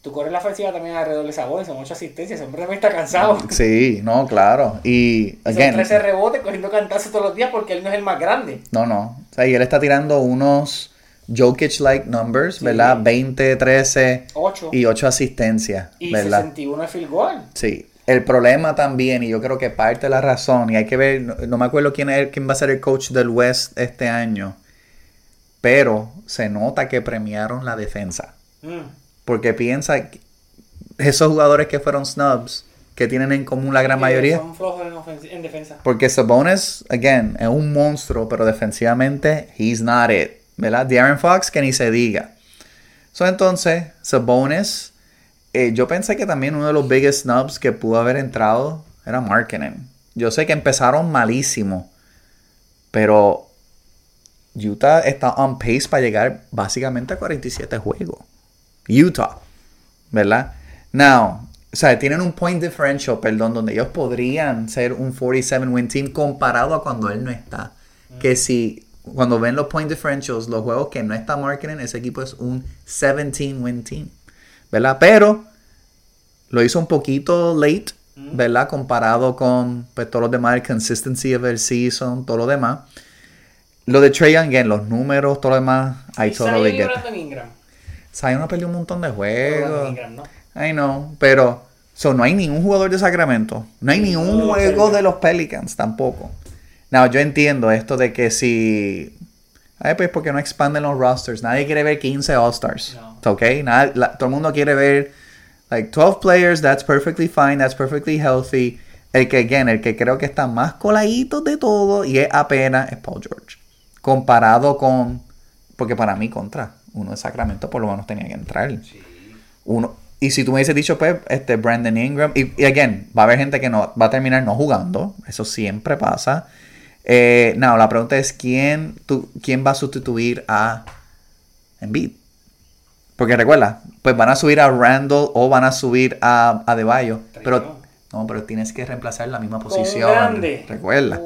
tú corres la ofensiva también alrededor de Sabonis, son muchas asistencias, siempre me está cansado. Sí, no, claro, y again, son 13 rebotes cogiendo cantazos todos los días porque él no es el más grande. O sea, y él está tirando unos Jokic-like numbers, sí, ¿verdad? 20, 13, 8. Y 8 asistencias, y ¿verdad? 61 de field goal. Sí. El problema también, y yo creo que parte de la razón, y hay que ver, no me acuerdo quién va a ser el coach del West este año, pero se nota que premiaron la defensa. Porque piensa, esos jugadores que fueron snubs, que tienen en común la gran mayoría. Son flojos en defensa. Porque Sabonis, again, es un monstruo, pero defensivamente, he's not it. ¿Verdad? De'Aaron Fox, que ni se diga. So, entonces, Sabonis. Yo pensé que también uno de los biggest snubs que pudo haber entrado era Markkanen. Yo sé que empezaron malísimo, pero Utah está on pace para llegar básicamente a 47 juegos. Utah, ¿verdad? Now, o sea, tienen un point differential, perdón, donde ellos podrían ser un 47-win team comparado a cuando él no está. Que si, cuando ven los point differentials, los juegos que no está Markkanen, ese equipo es un 17-win team. ¿Verdad? Pero lo hizo un poquito late, ¿verdad? Comparado con pues, todos los demás, el consistency of the season, todo lo demás. Lo de Trae Young, los números, todo lo demás. I totally get it. Zion ha perdido un montón de juegos. I know, pero no hay ningún jugador de Sacramento. No hay ningún juego de los Pelicans tampoco. No, yo entiendo esto de que si... Ay, pues porque no expanden los rosters. Nadie quiere ver 15 All-Stars. No. Okay? Todo el mundo quiere ver like 12 players. That's perfectly fine. That's perfectly healthy. El que creo que está más coladito de todo y es apenas es Paul George. Comparado con... Porque para mí, contra uno de Sacramento por lo menos tenía que entrar. Sí. Uno, y si tú me hubieses dicho, pues, Brandon Ingram... Y again, va a haber gente que no va a terminar no jugando. Eso siempre pasa. No, la pregunta es ¿quién va a sustituir a Embiid? Porque recuerda, pues van a subir a Randle o van a subir a Adebayo, pero tienes que reemplazar la misma posición. Recuerda.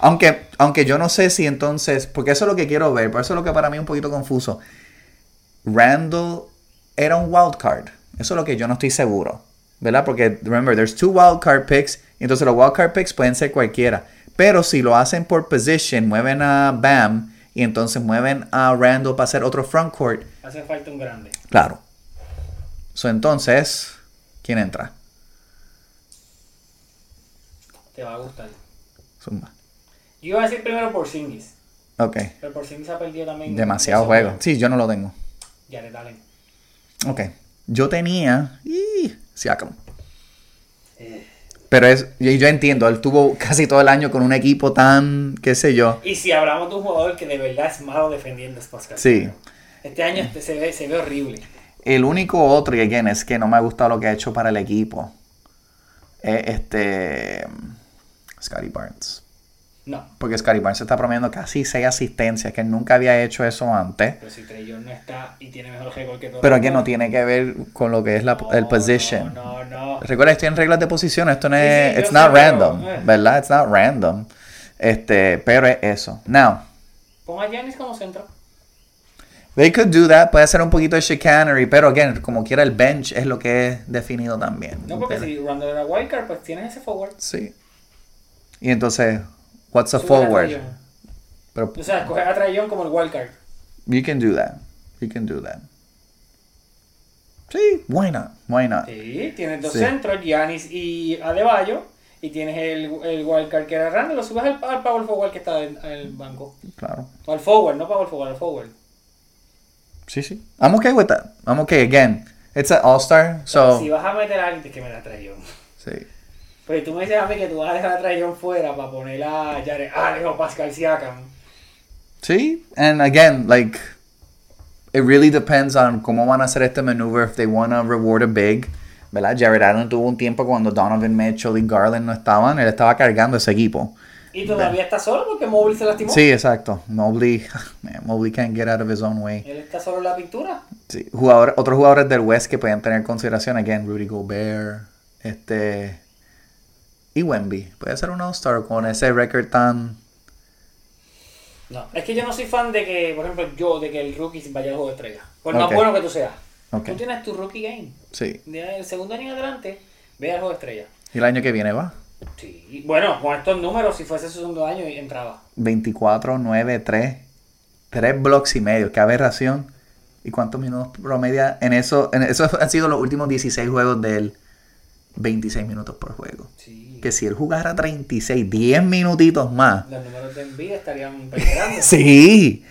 Aunque yo no sé si entonces, porque eso es lo que quiero ver, por eso es lo que para mí es un poquito confuso. Randle era un wildcard. Eso es lo que yo no estoy seguro, ¿verdad? Porque remember, there's two wildcard picks, entonces los wildcard picks pueden ser cualquiera. Pero si lo hacen por position, mueven a Bam y entonces mueven a Randle para hacer otro frontcourt. Hace falta un grande. Claro. Entonces, ¿quién entra? Te va a gustar. Zumba. Yo iba a decir primero Porzingis. Ok. Pero Porzingis ha perdido también. Demasiado juego. Sí, yo no lo tengo. Ya le dale. Ok. Yo tenía... Siakam. Pero es, yo entiendo, él tuvo casi todo el año con un equipo tan... qué sé yo. Y si hablamos de un jugador que de verdad es malo defendiendo, es Pascal. Sí. Este año se ve horrible. El único otro, y again, es que no me ha gustado lo que ha hecho para el equipo. Scottie Barnes. No. Porque Scottie Barnes está promediando casi 6 asistencias, que nunca había hecho eso antes. Pero si Trae Young no está y tiene mejor récord que todo. Pero que no tiene que ver con lo que es el position. No. Recuerda, estoy en reglas de posición, esto no es... it's not random, ¿verdad? It's not random. Pero es eso. Now. Pon a Giannis como centro. They could do that, puede ser un poquito de chicanery, pero again, como quiera el bench es lo que es definido también. No, porque si Randall era wildcard, pues tienes ese forward. Sí. Y entonces, what's a forward? Pero, o sea, escoger a Trae Young como el wildcard. You can do that. Sí, why not? Sí, tienes dos centros, Giannis y Adebayo, y tienes el wildcard que era Randall, lo subes al power forward que está en el banco. Claro. O al forward, no power forward, al forward. Sí. I'm okay with that. I'm okay. Again, it's an all-star, so... Si vas a meter a alguien, es que me la Trae Young. Sí. Pero tú me dices a mí que tú vas a dejar a Trae Young fuera para poner a Jared Allen o Pascal Siakam. Sí. And again, like, it really depends on cómo van a hacer este maneuver, if they want to reward a big. ¿Verdad? Jared Allen tuvo un tiempo cuando Donovan Mitchell y Garland no estaban. Él estaba cargando ese equipo. Y todavía está solo porque Mobley se lastimó. Sí, exacto. Mobley can't get out of his own way. Él está solo en la pintura. Sí. Otros jugadores del West que pueden tener en consideración, again, Rudy Gobert, y Wemby. Puede ser un All-Star con ese récord tan... No, es que yo no soy fan de que, por ejemplo, de que el rookie vaya al juego de estrella. Por más bueno que tú seas. Okay. Tú tienes tu rookie game. Sí. El segundo año en adelante, ve al juego de estrella. ¿Y el año que viene va? Sí, bueno, con estos números, si fuese su segundo año, entraba. 24, 9, 3. 3 blocks y medio. Qué aberración. ¿Y cuántos minutos promedia? En eso han sido los últimos 16 juegos de él. 26 minutos por juego. Sí. Que si él jugara 36, 10 minutitos más. Los números de Embiid estarían peleando. Sí.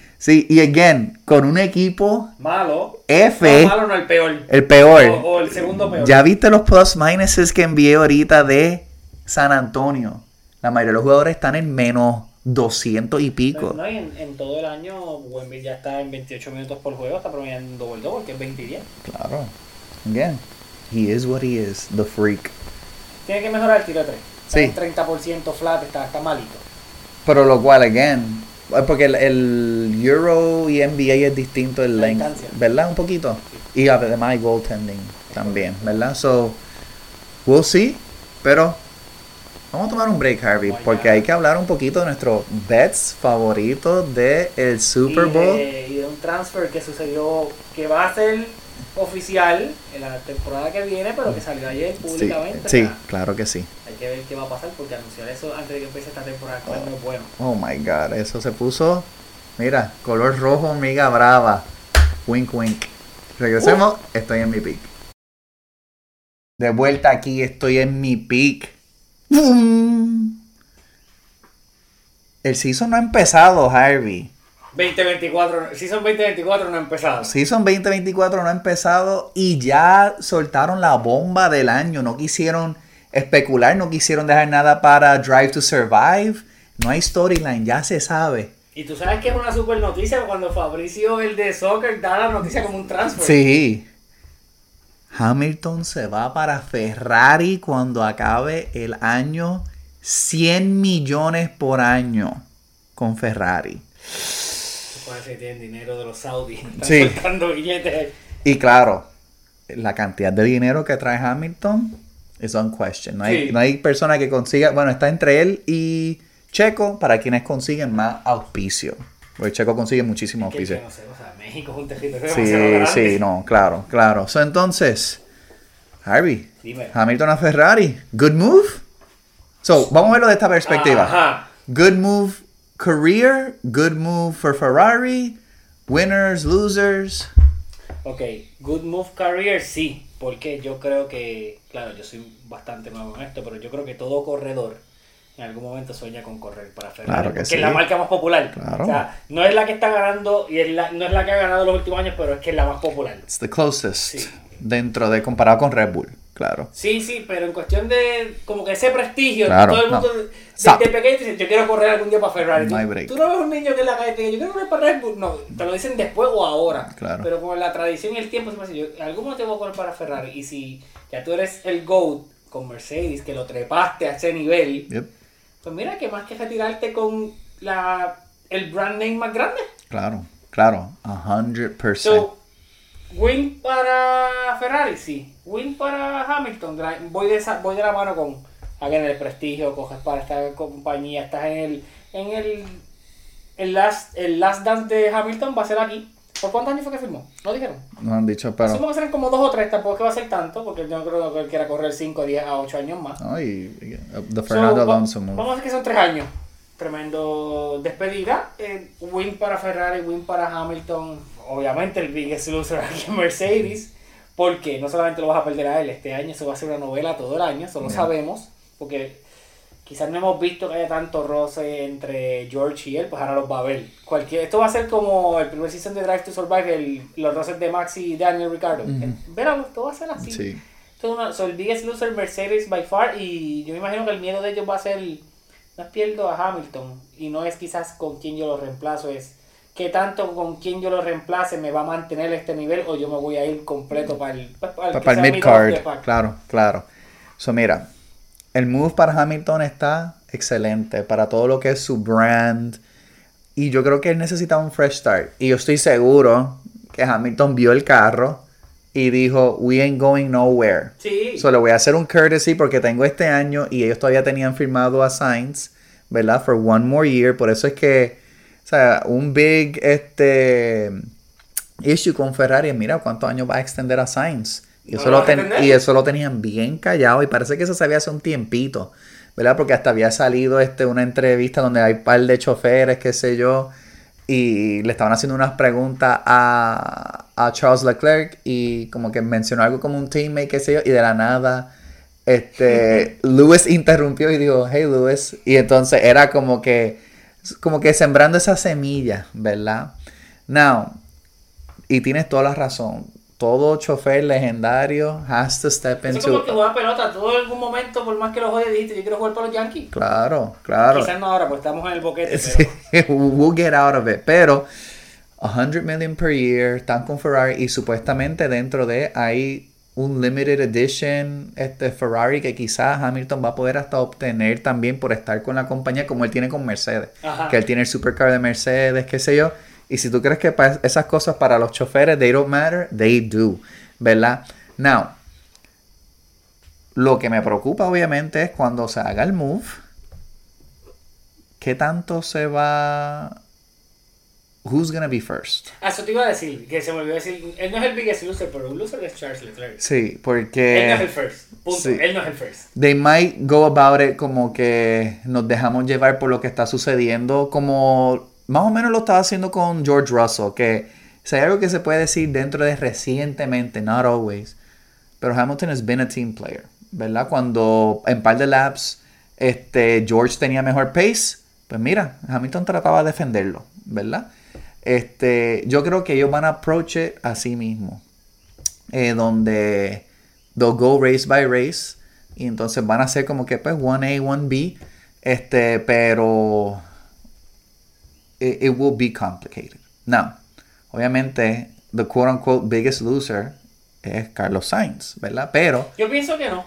Y again, con un equipo... malo. F. No, malo no, el peor. El peor. O el segundo peor. ¿Ya viste los plus-minuses que envié ahorita de San Antonio? La mayoría de los jugadores están en menos 200 y pico. No, y en todo el año Wemby ya está en 28 minutos por juego, está promediando double-double, que es 20 y 10. Claro. Bien. He is what he is, the freak. Tiene que mejorar el tiro 3. Sí. 30% flat, está malito. Pero lo cual, again, porque el Euro y NBA es distinto el length, ¿verdad? Un poquito. Sí. Y además hay goaltending también, ¿verdad? So, we'll see, pero... vamos a tomar un break, Harvey, porque hay que hablar un poquito de nuestros bets favoritos del Super Bowl. Y de un transfer que sucedió, que va a ser oficial en la temporada que viene, pero que salió ayer públicamente. Sí, claro que sí. Hay que ver qué va a pasar, porque anunciar eso antes de que empiece esta temporada no es bueno. Oh my God, eso se puso, mira, color rojo, amiga brava. Wink, wink. Regresemos, estoy en mi pick. De vuelta aquí, estoy en mi pick. El season no ha empezado, Harvey. 2024, season 2024 no ha empezado. Season 2024 no ha empezado y ya soltaron la bomba del año. No quisieron especular, no quisieron dejar nada para Drive to Survive. No hay storyline, ya se sabe. Y tú sabes que es una super noticia cuando Fabricio, el de soccer, da la noticia como un transfer. Sí. Hamilton se va para Ferrari cuando acabe el año. 100 millones por año con Ferrari. Parece que tienen dinero de los saudíes. Están soltando billetes. Y claro, la cantidad de dinero que trae Hamilton es on question. No hay persona que consiga... Bueno, está entre él y Checo para quienes consiguen más auspicio. Porque Checo consigue muchísimo auspicio. No sé, o sea, México es un territorio demasiado grande. Sí, no, claro. So, entonces, Harvey, dime. Hamilton a Ferrari, good move. So, vamos a verlo de esta perspectiva. Ajá. Good move career, good move for Ferrari, winners, losers. Ok, good move career, sí. Porque yo creo que, claro, yo soy bastante nuevo en esto, pero yo creo que todo corredor en algún momento sueña con correr para Ferrari, claro que sí, es la marca más popular. Claro. O sea, no es la que está ganando y no es la que ha ganado los últimos años, pero es que es la más popular. It's the closest, sí, dentro de comparado con Red Bull, claro. Sí, sí, pero en cuestión de como que ese prestigio, claro, todo el mundo desde pequeño dice, yo quiero correr algún día para Ferrari. Tú no ves un niño que en la calle te dice, yo quiero correr para Red Bull, no, te lo dicen después o ahora. Claro. Pero con la tradición y el tiempo se me dice, yo algún momento voy a correr para Ferrari, y si ya tú eres el GOAT con Mercedes, que lo trepaste a ese nivel, yep, pues mira, que más que retirarte con el brand name más grande. Claro, claro, 100%. So, win para Ferrari, sí. Win para Hamilton. Voy de la mano con alguien en el prestigio, coges para esta compañía, estás en el last dance de Hamilton, va a ser aquí. ¿Por cuántos años fue que firmó? ¿No dijeron? No han dicho, pero... Supongo que serán como 2 o 3, tampoco es que va a ser tanto, porque yo no creo que él quiera correr 5, 10 a 8 años más. No, y de Fernando Alonso. Vamos a decir que son 3 años. Tremendo despedida. Win para Ferrari, win para Hamilton. Obviamente el biggest loser aquí en Mercedes, porque no solamente lo vas a perder a él este año, eso va a ser una novela todo el año, eso lo sabemos, porque... Quizás no hemos visto que haya tanto roce entre George y él, pues ahora los va a ver. Esto va a ser como el primer season de Drive to Survive, los roces de Maxi y Daniel Ricciardo. Verán, todo va a ser así. Sí. So, el biggest loser Mercedes by far, y yo me imagino que el miedo de ellos va a ser, no pierdo a Hamilton, y no es quizás con quién yo lo reemplazo, es qué tanto con quién yo lo reemplace me va a mantener este nivel, o yo me voy a ir completo para el mid-card. Claro, claro. So, mira... El move para Hamilton está excelente para todo lo que es su brand. Y yo creo que él necesita un fresh start. Y yo estoy seguro que Hamilton vio el carro y dijo, we ain't going nowhere. Sí. So le voy a hacer un courtesy porque tengo este año y ellos todavía tenían firmado a Sainz, ¿verdad? For 1 more year. Por eso es que, o sea, un big issue con Ferrari. Mira cuántos años va a extender a Sainz. Y eso lo tenían bien callado. Y parece que eso se había hace un tiempito, ¿verdad? Porque hasta había salido una entrevista donde hay un par de choferes, qué sé yo, y le estaban haciendo unas preguntas a Charles Leclerc, y como que mencionó algo como un teammate, qué sé yo, y de la nada Lewis interrumpió y dijo, hey Lewis. Y entonces era como que sembrando esa semilla, ¿verdad? Now, y tienes toda la razón. Todo chofer legendario has to step into... Es como que juega pelota. Todo en algún momento, por más que lo juegue, dijiste, yo quiero jugar para los Yankees. Claro, claro. Quizás no ahora, porque estamos en el boquete. Sí, pero... We'll get out of it. Pero, $100 million per year, están con Ferrari, y supuestamente dentro de hay un limited edition Ferrari que quizás Hamilton va a poder hasta obtener también por estar con la compañía, como él tiene con Mercedes. Ajá. Que él tiene el supercar de Mercedes, qué sé yo. Y si tú crees que esas cosas para los choferes, they don't matter, they do, ¿verdad? Now, lo que me preocupa obviamente es cuando se haga el move, ¿qué tanto se va? Who's gonna be first? Eso te iba a decir, que se me olvidó decir, él no es el biggest loser, pero un loser es Charles Leclerc. Sí, porque... Él no es el first, punto, sí. Él no es el first. They might go about it como que nos dejamos llevar por lo que está sucediendo, como... Más o menos lo estaba haciendo con George Russell, que si hay algo que se puede decir dentro de recientemente, not always, pero Hamilton has been a team player, ¿verdad? Cuando en par de laps George tenía mejor pace, pues mira, Hamilton trataba de defenderlo, ¿verdad? Yo creo que ellos van a approach it a sí mismo, donde they'll go race by race, y entonces van a hacer como que pues 1A, 1B, pero... It will be complicated. Now, obviamente, the quote-unquote biggest loser es Carlos Sainz, ¿verdad? Pero... Yo pienso que no.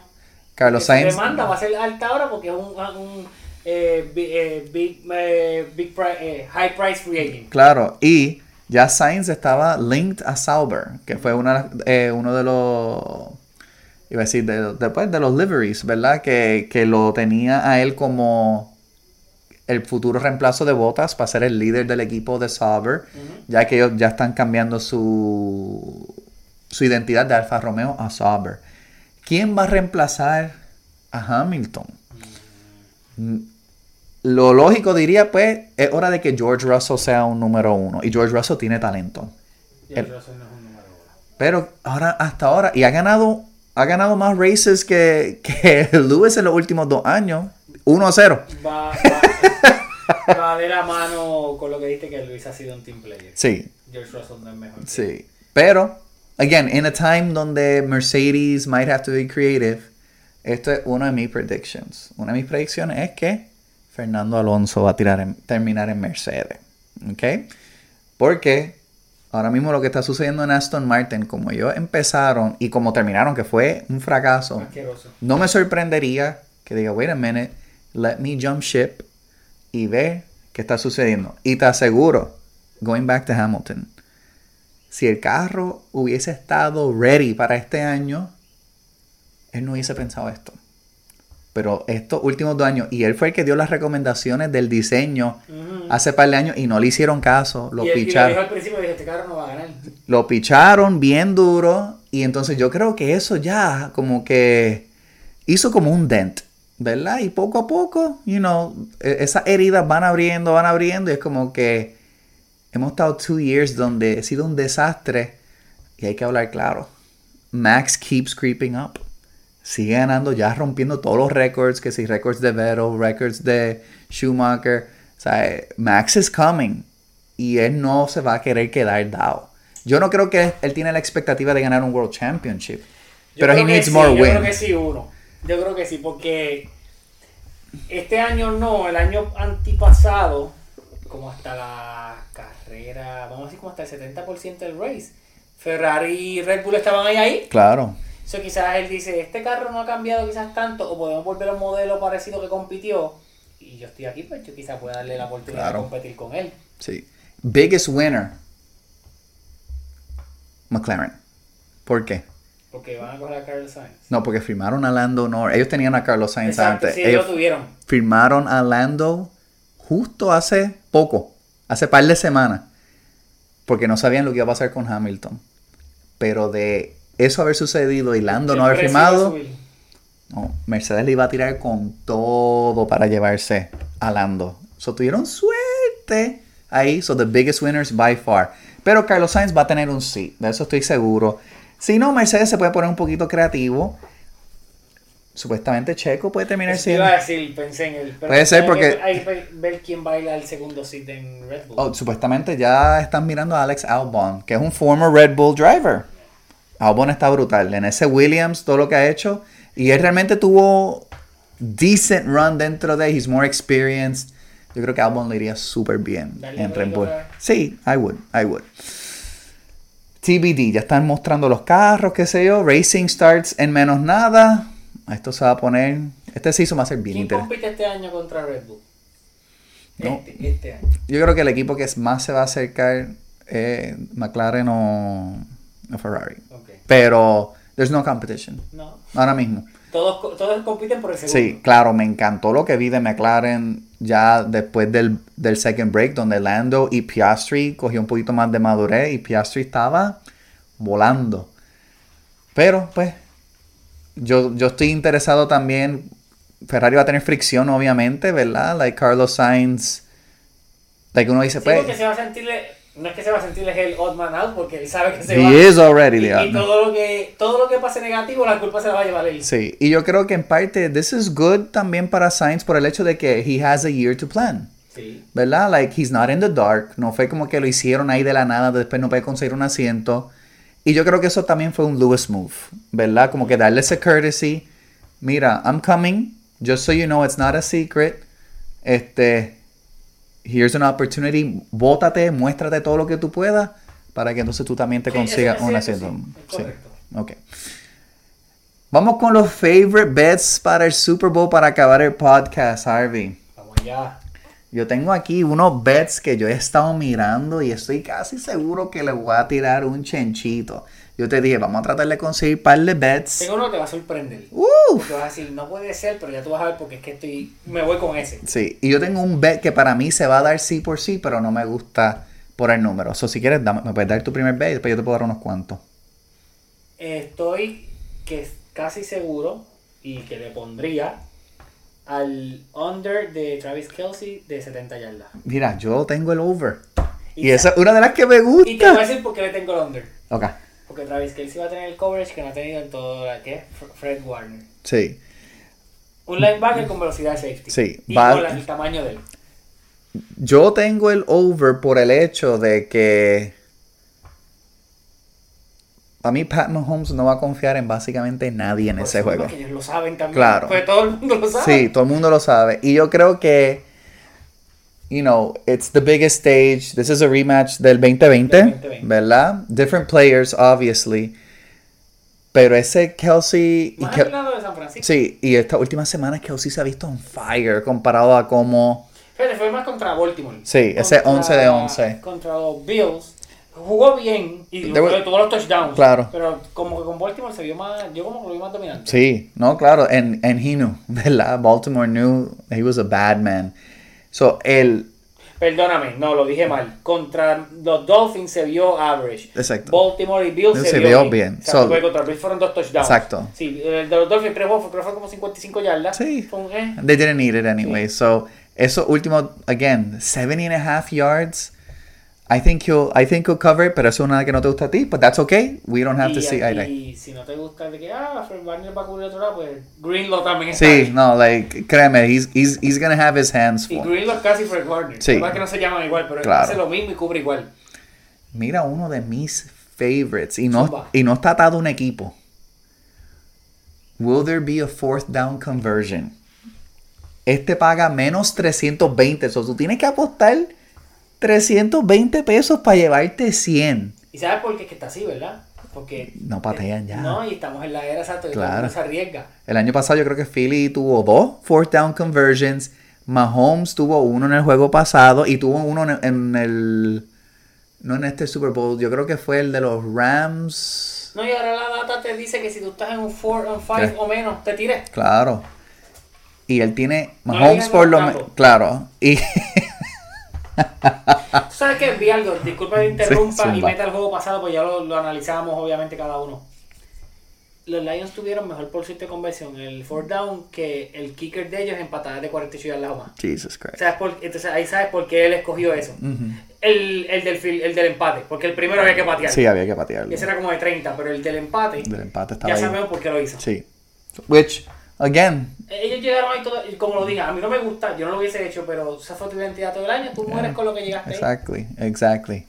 Carlos Sainz... La demanda va a ser alta ahora porque es un high price free agent. Claro, y ya Sainz estaba linked a Sauber, que fue uno de los... Iba a decir, después de los liveries, ¿verdad? Que lo tenía a él como... el futuro reemplazo de Bottas para ser el líder del equipo de Sauber, ya que ellos ya están cambiando su identidad de Alfa Romeo a Sauber. ¿Quién va a reemplazar a Hamilton? Lo lógico diría, pues, es hora de que George Russell sea un número 1. Y George Russell tiene talento. George Russell no es un número 1. Pero hasta ahora, y ha ganado más races que Lewis en los últimos 2 años. 1-0. Va de la mano con lo que dijiste, que Luis ha sido un team player. Sí. George Russell no es mejor. Sí. Pero, again, in a time donde Mercedes might have to be creative, esto es una de mis predictions. Una de mis predicciones es que Fernando Alonso va a terminar en Mercedes. ¿Ok? Porque ahora mismo lo que está sucediendo en Aston Martin, como ellos empezaron y como terminaron, que fue un fracaso, asqueroso, no me sorprendería que diga, wait a minute, let me jump ship y ver qué está sucediendo. Y te aseguro, going back to Hamilton, si el carro hubiese estado ready para este año, él no hubiese pensado esto. Pero estos últimos 2 años, y él fue el que dio las recomendaciones del diseño hace par de años, y no le hicieron caso, lo picharon. Y al principio dije, este carro no va a ganar. Lo picharon bien duro, y entonces yo creo que eso ya como que hizo como un dent, ¿verdad? Y poco a poco, you know, esas heridas van abriendo, y es como que hemos estado 2 years donde ha sido un desastre, y hay que hablar claro. Max keeps creeping up. Sigue ganando, ya rompiendo todos los récords, que si récords de Vettel, récords de Schumacher, o sea, Max is coming, y él no se va a querer quedar dado. Yo no creo que él tiene la expectativa de ganar un World Championship, pero he needs more wins. Yo creo que sí, yo creo que sí, porque este año no, el año antipasado, como hasta la carrera, vamos a decir como hasta el 70% del race, Ferrari y Red Bull estaban ahí. Claro. So, quizás él dice, este carro no ha cambiado quizás tanto, o podemos volver a un modelo parecido que compitió, y yo estoy aquí, pues yo quizás pueda darle la oportunidad, claro, de competir con él. Sí. Biggest winner, McLaren. ¿Por qué? Porque van a coger a Carlos Sainz. No, porque firmaron a Lando Norris. Ellos tenían a Carlos Sainz. Exacto, antes. Sí, ellos lo tuvieron. Firmaron a Lando justo hace poco, hace par de semanas, porque no sabían lo que iba a pasar con Hamilton. Pero de eso haber sucedido y Lando no haber firmado, no, Mercedes le iba a tirar con todo para llevarse a Lando. So tuvieron suerte ahí. So the biggest winners by far. Pero Carlos Sainz va a tener un sí, de eso estoy seguro. Si no, Mercedes se puede poner un poquito creativo. Supuestamente Checo puede terminar siendo. Iba a decir, pensé en él. Puede ser porque hay que ver quién baila el segundo seat en Red Bull. Oh, supuestamente ya están mirando a Alex Albon, que es un former Red Bull driver. Albon está brutal. En ese Williams, todo lo que ha hecho. Y él realmente tuvo decent run dentro de. He's more experienced. Yo creo que Albon le iría súper bien en Red Bull. Sí, I would. TBD. Ya están mostrando los carros, qué sé yo. Racing starts en menos nada. Esto se va a poner. Este season va a ser bien interesante. ¿Quién compite este año contra Red Bull? No. Este año. Yo creo que el equipo que más se va a acercar es McLaren o Ferrari. Okay. Pero there's no competition. No. Ahora mismo. Todos compiten por el segundo. Sí, claro, me encantó lo que vi de McLaren ya después del second break, donde Lando y Piastri cogió un poquito más de madurez y Piastri estaba volando. Pero pues yo estoy interesado también. Ferrari va a tener fricción, obviamente, ¿verdad? Like Carlos Sainz, like uno dice, sí, pues, porque se va a sentirle. No es que se va a sentir el odd man out, porque él sabe que se va. He is already the odd man out. Y todo lo que pase negativo, la culpa se la va a llevar él. Sí, y yo creo que en parte this is good también para Sainz por el hecho de que he has a year to plan. Sí. ¿Verdad? Like he's not in the dark. No fue como que lo hicieron ahí de la nada, después no puede conseguir un asiento. Y yo creo que eso también fue un Lewis move, ¿verdad? Como que darle ese courtesy. Mira, I'm coming. Just so you know, it's not a secret. Here's an opportunity, bótate, muéstrate todo lo que tú puedas para que entonces tú también te consigas un asiento. Sí, correcto. Okay. Vamos con los favorite bets para el Super Bowl para acabar el podcast, Harvey. Vamos allá. Yo tengo aquí unos bets que yo he estado mirando y estoy casi seguro que le voy a tirar un chenchito. Yo te dije, vamos a tratar de conseguir un par de bets. Tengo uno que te va a sorprender. Te vas a decir, no puede ser, pero ya tú vas a ver porque es que me voy con ese. Sí, y yo tengo un bet que para mí se va a dar sí por sí, pero no me gusta por el número. O sea, si quieres, me puedes dar tu primer bet y después yo te puedo dar unos cuantos. Estoy casi seguro y que le pondría al under de Travis Kelce de 70 yardas. Mira, yo tengo el over. Y esa es una de las que me gusta. Y te voy a decir por qué le tengo el under. Ok. Porque Travis Kelce va a tener el coverage que no ha tenido en todo la que Fred Warner. Sí. Un linebacker con velocidad de safety. Sí. Y con el tamaño de él. Yo tengo el over por el hecho de que... Para mí, Pat Mahomes no va a confiar en básicamente nadie en ese juego. Porque ellos lo saben también. Claro. Porque todo el mundo lo sabe. Sí, todo el mundo lo sabe. Y yo creo que... You know, it's the biggest stage. This is a rematch del 2020. ¿Verdad? Different players, obviously. Pero ese Kelsey... Más al lado de San Francisco. Sí, y estas últimas semanas Kelsey se ha visto on fire comparado a cómo... Pero fue más contra Baltimore. Sí, ese 11 de 11. Contra los Bills. Jugó bien y tuvo los touchdowns. Claro. Pero como que con Baltimore se vio más... Yo como que lo vi más dominante. Sí, no, claro. And he knew, ¿verdad? Baltimore knew he was a bad man. So, él... Perdóname, no, lo dije mal. Contra los Dolphins se vio average. Exacto. Baltimore y Bills se vio bien. O sea, so, contra Bills fueron 2 touchdowns. Exacto. Sí, el de los Dolphins 3 juegos, pero fueron como 55 yardas. Sí. They didn't need it anyway. Sí. So, eso último, again, 7.5 yards. I think he'll cover it, pero eso es una que no te gusta a ti, but that's okay. We don't have to see eye to eye. Y si no te gusta de que, Fred Warner va a cubrir otro lado, pues Greenlaw también está. Sí, bien. No, like, créeme, he's gonna have his hands full. Y Greenlaw casi Fred Warner. Sí. Además que no se llaman igual, pero claro. Él hace lo mismo y cubre igual. Mira, uno de mis favorites, y no está atado un equipo. Will there be a 4th down conversion? Este paga menos 320, so tú tienes que apostar... $320 para llevarte 100. ¿Y sabes por qué es que está así, verdad? Porque no patean ya. No, y estamos en la era, exacto, y claro. Todo se arriesga. El año pasado yo creo que Philly tuvo 2 4th down conversions. Mahomes tuvo 1 en el juego pasado y tuvo 1 en el... No en este Super Bowl, yo creo que fue el de los Rams. No, y ahora la data te dice que si tú estás en un 4 and 5 o menos, te tires. Claro. Y él tiene... Mahomes no por lo menos... Claro. Y... ¿Tú sabes qué? Vi algo, disculpa que interrumpa, sí, y meta el juego pasado, pues ya lo analizamos obviamente cada uno. Los Lions tuvieron mejor porcentaje de conversión el 4th down que el kicker de ellos en patadas de 48 yardas o más. Jesus Christ. Entonces ahí sabes por qué él escogió eso. Uh-huh. El del empate, porque el primero había que patear. Sí, había que patearlo. Ese era como de 30, pero el del empate, estaba ya ahí. Sabemos por qué lo hizo. Sí. Which... Again. Ellos llegaron ahí todo, y como lo dije, a mí no me gusta, yo no lo hubiese hecho, pero esa fue tu identidad todo el año, tú mueres con lo que llegaste. Exactly.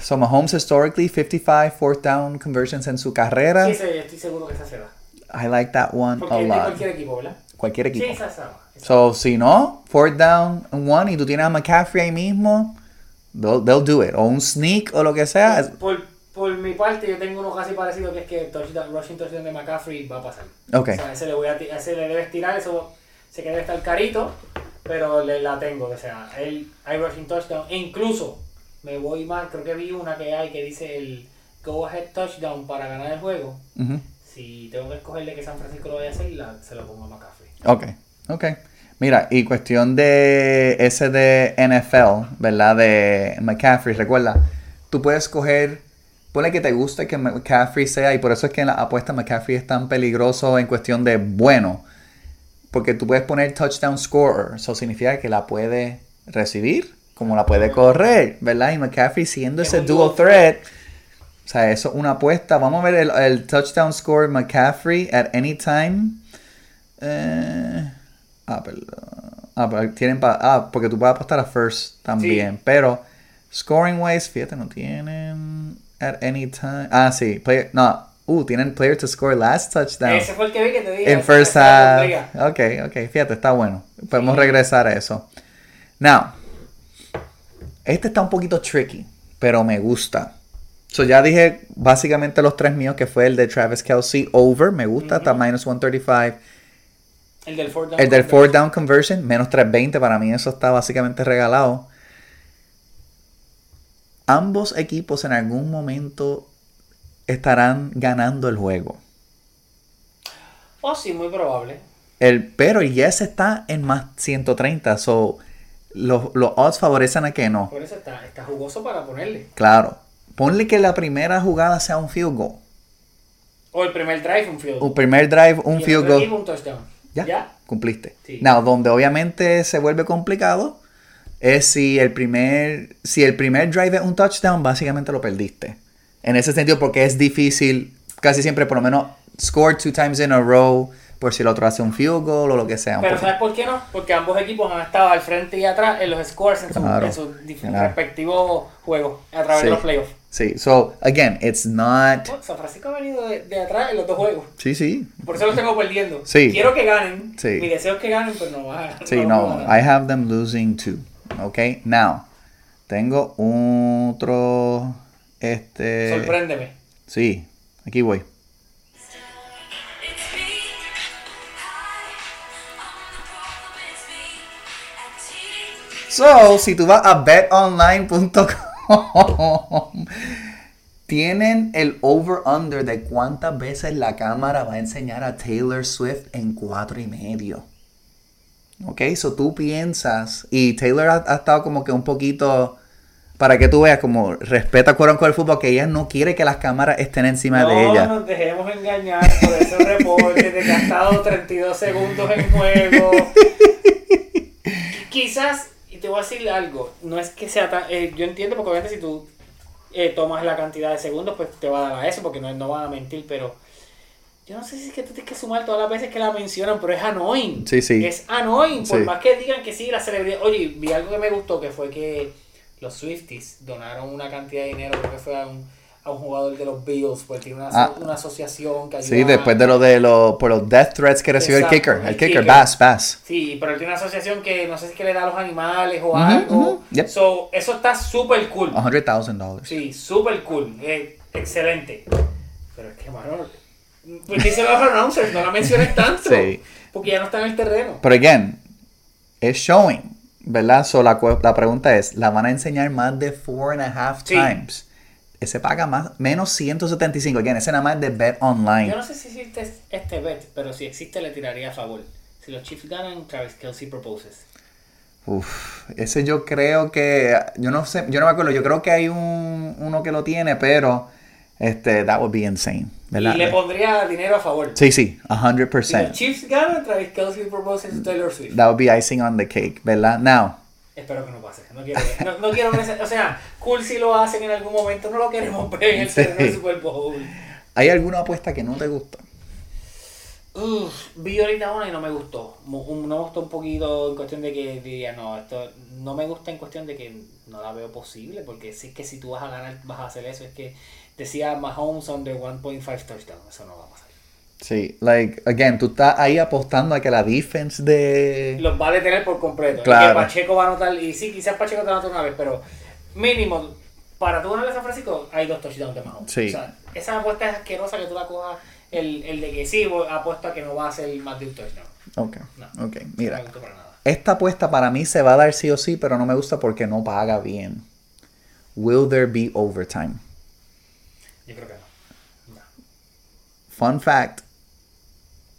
So Mahomes historically 55 4th down conversions en su carrera. Sí, estoy seguro que esa se da. I like that one a lot. Cualquier equipo, ¿verdad? Cualquier equipo. Sí, esa se da. So si no, 4th down and 1 y tú tienes a McCaffrey ahí mismo, they'll do it. O un sneak o lo que sea. Por mi parte, yo tengo uno casi parecido, que es que rushing touchdown de McCaffrey va a pasar. Okay. O sea, ese le debes tirar, eso se que debe estar carito, pero la tengo. O sea, hay rushing touchdown. E incluso, me voy más, creo que vi una que hay que dice el go ahead touchdown para ganar el juego. Uh-huh. Si tengo que escogerle que San Francisco lo vaya a hacer, se lo pongo a McCaffrey. Ok. Mira, y cuestión de ese de NFL, ¿verdad? De McCaffrey, recuerda, tú puedes coger... Ponle que te gusta que McCaffrey sea, y por eso es que en la apuesta McCaffrey es tan peligroso en cuestión de bueno. Porque tú puedes poner touchdown scorer, eso significa que la puede recibir como la puede correr, ¿verdad? Y McCaffrey siendo ese dual threat, o sea, eso es una apuesta. Vamos a ver el touchdown scorer McCaffrey at any time. Pero tienen porque tú puedes apostar a first también, sí. Pero scoring wise, fíjate, no tienen... At any time. Ah, sí. Tienen player to score last touchdown. Ese fue el que vi que te dije. En first half. Ok. Fíjate, está bueno. Podemos regresar a eso. Now. Este está un poquito tricky, pero me gusta. So, ya dije básicamente los 3 míos, que fue el de Travis Kelce over. Me gusta, hasta -135. El del 4th down conversion, menos 320. Para mí eso está básicamente regalado. Ambos equipos en algún momento estarán ganando el juego. Sí, muy probable. Pero el yes está en más 130, so los odds favorecen a que no. Por eso está jugoso para ponerle. Claro. Ponle que la primera jugada sea un field goal. O el primer drive un field goal. O el primer drive un field goal. Y un touchdown. ¿Ya? Cumpliste. Sí. Now, donde obviamente se vuelve complicado... Es si el primer drive es un touchdown, básicamente lo perdiste. En ese sentido, porque es difícil, casi siempre por lo menos, score 2 times in a row, por si el otro hace un field goal o lo que sea. Pero ¿sabes por qué no? Porque ambos equipos han estado al frente y atrás en los scores en sus respectivos juegos a través de los playoffs. Sí, so, again, it's not... Oh, San Francisco ha venido de atrás en los dos juegos. Sí, sí. Por eso los tengo perdiendo. Sí. Quiero que ganen. Sí. Mi deseo es que ganen, pero no van a ganar. Sí, no, I have them losing too. Okay, now, tengo otro... Sorpréndeme. Sí, aquí voy. So, si tú vas a betonline.com, tienen el over-under de cuántas veces la cámara va a enseñar a Taylor Swift en 4.5. Ok, so tú piensas, y Taylor ha estado como que un poquito, para que tú veas, como respeta el fútbol, que ella no quiere que las cámaras estén encima de ella. No nos dejemos engañar por ese reporte de que ha estado 32 segundos en juego. Quizás, y te voy a decir algo, no es que sea tan... yo entiendo, porque obviamente si tú tomas la cantidad de segundos, pues te va a dar a eso, porque no van a mentir, pero... Yo no sé si es que tú tienes que sumar todas las veces que la mencionan, pero es annoying. Sí, sí. Es annoying, por más que digan que sí, la celebridad... Oye, vi algo que me gustó, que fue que los Swifties donaron una cantidad de dinero, creo que fue a un jugador de los Bills, porque tiene una asociación que ayuda... Sí, después por los death threats que recibió el kicker, Bass. Sí, pero él tiene una asociación que no sé si es que le da a los animales o algo. Yep. So, eso está súper cool. $100,000. Sí, súper cool. Excelente. Pero es que, mano, ¿por qué se va a announcers? No la menciones tanto. Sí. Porque ya no está en el terreno. Pero, again, es showing, ¿verdad? So, la pregunta es, ¿la van a enseñar más de 4.5 times? Ese paga menos 175. Again, ese nada más es de bet online. Yo no sé si existe este bet, pero si existe le tiraría a favor. Si los Chiefs ganan, Travis Kelce proposes. Uf, ese yo creo que... Yo no sé, yo no me acuerdo. Yo creo que hay uno que lo tiene, pero... that would be insane, ¿verdad? Y le pondría dinero a favor. Sí, sí, 100%. Si los Chiefs ganan, Travis Kelce proposes Taylor Swift. That would be icing on the cake, ¿verdad? Now... Espero que no pase. No quiero ver. O sea, cool si lo hacen en algún momento. No lo queremos ver en el terreno del Super Bowl. ¿Hay alguna apuesta que no te gusta? Vi ahorita una y no me gustó. No me gustó un poquito en cuestión de que diría, no, esto no me gusta en cuestión de que no la veo posible. Porque si es que si tú vas a ganar, vas a hacer eso. Es que decía Mahomes under 1.5 touchdown. Eso no va a pasar. Sí, like, again, tú estás ahí apostando a que la defense de... Los va a detener por completo. Claro. Y que Pacheco va a anotar, y sí, quizás Pacheco te anota una vez, pero mínimo, para tú ganarle a San Francisco, hay 2 touchdowns de Mahomes. Sí. O sea, esa apuesta es asquerosa que tú la cojas, el de que sí, apuesta que no va a ser más de un touchdown. Ok, no, ok, mira. No me gusta para nada. Esta apuesta para mí se va a dar sí o sí, pero no me gusta porque no paga bien. Will there be overtime? Yo creo que no. Fun fact.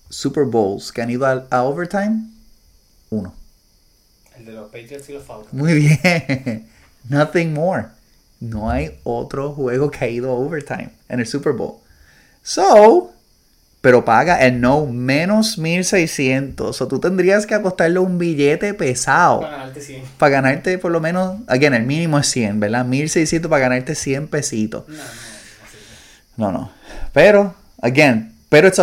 Super Bowls que han ido a overtime, 1. El de los Patriots y los Falcons. Muy bien. Nothing more. No hay otro juego que ha ido a overtime en el Super Bowl. So, pero paga el no menos 1,600. So, tú tendrías que apostarle un billete pesado. Para ganarte 100. Para ganarte por lo menos, again, el mínimo es 100, ¿verdad? 1,600 para ganarte 100 pesitos. No. Pero, again... Pero it's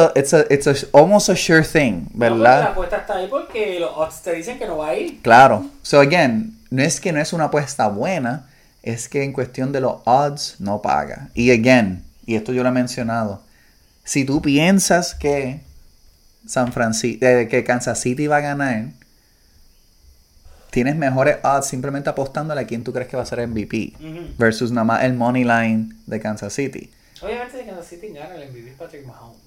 almost a sure thing, ¿verdad? No, la apuesta está ahí porque los odds te dicen que no va a ir. Claro. So, again, no es que no es una apuesta buena, es que en cuestión de los odds no paga. Y, again, y esto yo lo he mencionado, si tú piensas que que Kansas City va a ganar, tienes mejores odds simplemente apostándole a quién tú crees que va a ser MVP versus nada más el money line de Kansas City. Obviamente de Kansas City gana el MVP Patrick Mahomes.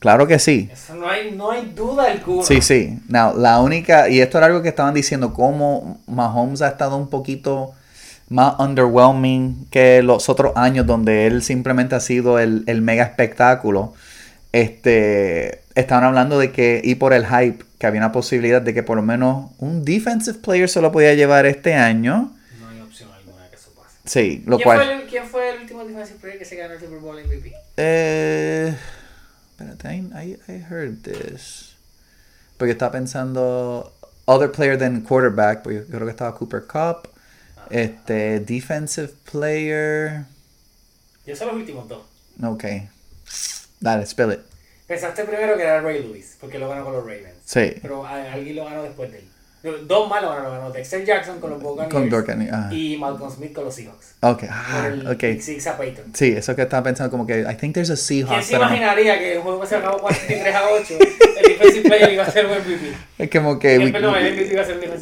Claro que sí. Eso no hay duda alguna. Sí. Now, la única, y esto era algo que estaban diciendo, como Mahomes ha estado un poquito más underwhelming que los otros años donde él simplemente ha sido el mega espectáculo. Estaban hablando de que, y por el hype, que había una posibilidad de que por lo menos un defensive player se lo podía llevar este año. No hay opción alguna que eso pase. Sí, lo cual... ¿Quién fue el último defensive player que se ganó el Super Bowl MVP? I heard this. Porque estaba pensando other player than quarterback, porque yo creo que estaba Cooper Kupp. Defensive player. Ya son los últimos 2. Okay. Dale, spill it. Pensaste primero que era Ray Lewis, porque lo ganó con los Ravens. Sí. Pero alguien lo ganó después de él. Dos más lo ganó Dexter Jackson con los Buccaneers. Con Buccaneers, ajá. Y Malcolm Smith con los Seahawks. Ok, ah, ok. Six a Peyton. Sí, eso que estaba pensando, como que I think there's a Seahawks. ¿Quién se imaginaría que el juego se acabó 43-8? El defensive player iba a ser MVP. Es como que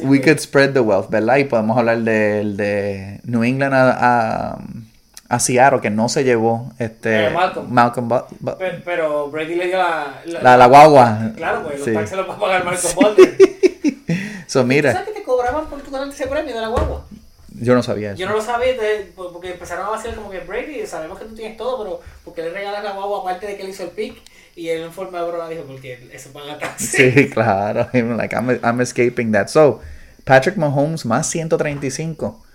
we could spread the wealth, ¿verdad? Y podemos hablar de New England a Seattle, que no se llevó Malcolm. Pero Brady le dio la guagua. Claro, pues, sí. Los taxes los va a pagar Malcolm Butler. So, mira. ¿Sabes que te cobraban por tu ganante ese premio de la guagua? Yo no sabía eso. Yo no lo sabía, porque empezaron a vaciar como que Brady, sabemos que tú tienes todo, pero porque le regalan la guagua aparte de que él hizo el pick. Y él en forma de broma dijo, porque eso paga taxes. Sí, claro. I'm like, I'm escaping that. So, Patrick Mahomes más 135.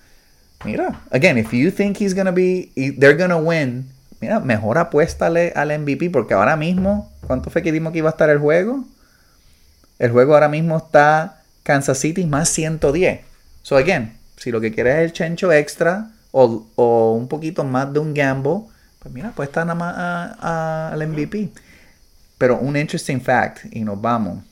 Mira, again, if you think he's going to be, they're going to win, mira, mejor apuéstale al MVP, porque ahora mismo, ¿cuánto fue que dimos que iba a estar el juego? El juego ahora mismo está Kansas City más 110. So, again, si lo que quieres es el chencho extra o un poquito más de un gamble, pues mira, apuesta nada más al MVP. Pero un interesting fact, y nos vamos.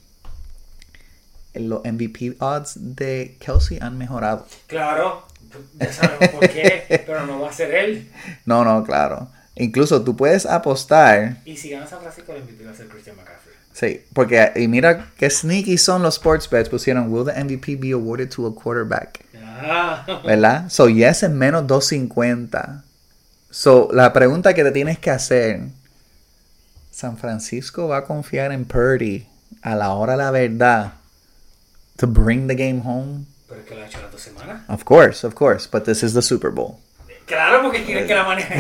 Los MVP odds de Kelsey han mejorado. Claro. Ya sabemos por qué, pero no va a ser él. No, claro. Incluso tú puedes apostar. Y si ganas a Francisco, le invito a ser Christian McCaffrey. Sí, porque, y mira qué sneaky son los sports bets. Pusieron, will the MVP be awarded to a quarterback? Ah. ¿Verdad? So, yes, en menos 250. So, la pregunta que te tienes que hacer. ¿San Francisco va a confiar en Purdy a la hora de la verdad to bring the game home? Pero es que lo ha hecho las 2 semanas. Of course. But this is the Super Bowl. Claro, porque quieren que la maneje.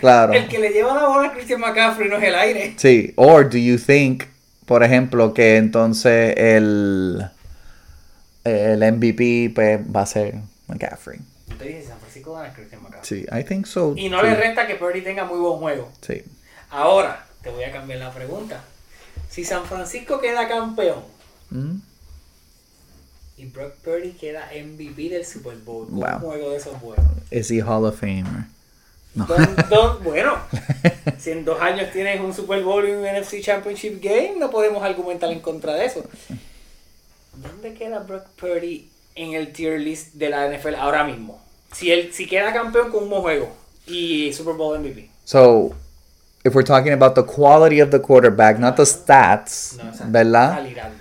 Claro. El que le lleva la bola a Christian McCaffrey no es el aire. Sí. Or do you think, por ejemplo, que entonces el MVP pues, va a ser McCaffrey? Usted dice San Francisco gana a Christian McCaffrey. Sí, I think so. Y no le resta que Purdy tenga muy buen juego. Sí. Ahora, te voy a cambiar la pregunta. Si San Francisco queda campeón... Y Brock Purdy queda MVP del Super Bowl. Wow. Un juego de esos buenos. ¿Es el Hall of Famer? No. Bueno, si en 2 años tienes un Super Bowl y un NFC Championship Game, no podemos argumentar en contra de eso. ¿Dónde queda Brock Purdy en el tier list de la NFL ahora mismo? Si queda campeón con un buen juego y Super Bowl MVP. So, if we're talking about the quality of the quarterback, not the stats, ¿verdad? Alirante.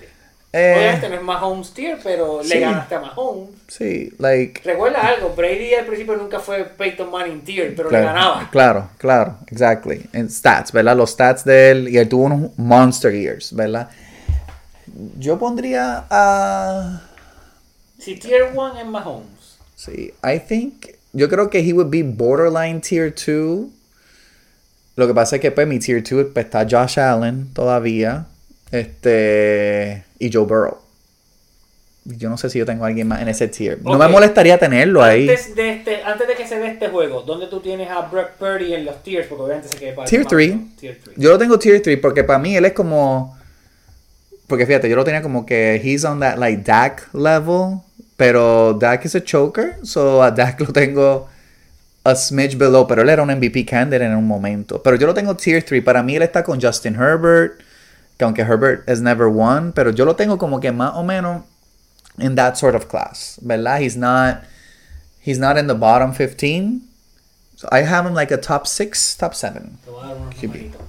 Obviamente no es Mahomes tier, pero sí, le ganaste a Mahomes. Sí, like... Recuerda algo, Brady al principio nunca fue Peyton Manning tier, pero claro, le ganaba. Claro, exactly. En stats, ¿verdad? Los stats de él, y él tuvo unos monster years, ¿verdad? Yo pondría a... Si tier 1 es Mahomes. Sí, yo creo que he would be borderline tier 2. Lo que pasa es que pues mi tier 2 pues, está Josh Allen todavía. Y Joe Burrow. Yo no sé si yo tengo a alguien más en ese tier. No, okay. Me molestaría tenerlo ahí. Antes de que se dé este juego, ¿dónde tú tienes a Brock Purdy en los tiers? Porque obviamente se quede para tier 3. Yo lo tengo tier 3 porque para mí él es como... Porque fíjate, yo lo tenía como que he's on that like Dak level, pero Dak is a choker, so a Dak lo tengo a smidge below, pero él era un MVP candidate en un momento. Pero yo lo tengo tier 3. Para mí él está con Justin Herbert, que aunque Herbert has never won, pero yo lo tengo como que más o menos in that sort of class, ¿verdad? He's not in the bottom 15. So I have him like a top 6, top 7. Te voy a dar unos numeritos.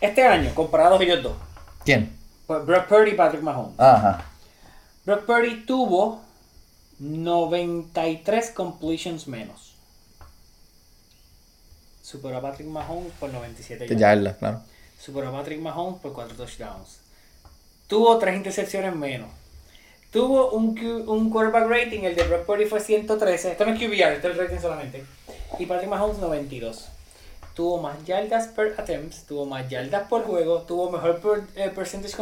Este año, comparados ellos dos. ¿Quién? Pues Brock Purdy y Patrick Mahomes. Ajá. Brock Purdy tuvo 93 completions menos. Superó a Patrick Mahomes por 97 yardas, claro. Superó a Patrick Mahomes por 4 touchdowns. Tuvo 3 intercepciones menos. Tuvo un quarterback rating, el de Brock Purdy fue 113. Esto no es QBR, esto es el rating solamente. Y Patrick Mahomes 92. Tuvo más yardas per attempt, tuvo más yardas por juego, tuvo mejor percentage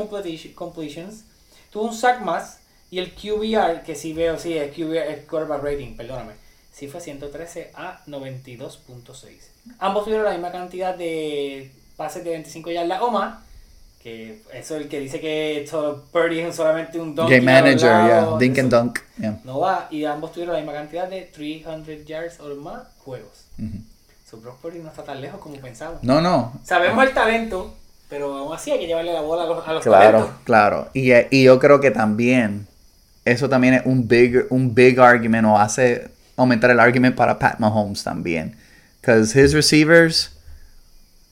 completions, tuvo un sack más y el QBR, que sí veo, sí, el QBR, el quarterback rating, perdóname. Sí fue 113 a 92.6. Ambos tuvieron la misma cantidad de... pases de 25 yardas o más, que eso es el que dice que Purdy es solamente un dunk. Game manager, yeah, dink and dunk. Yeah. No va, y ambos tuvieron la misma cantidad de 300 yards o más juegos. Mm-hmm. So Brock Purdy no está tan lejos como pensábamos. No. Sabemos el talento, Pero aún así hay que llevarle la bola a los talentos. Claro. Y yo creo que también, eso también es un big argument, o hace aumentar el argument para Pat Mahomes también. Because his receivers,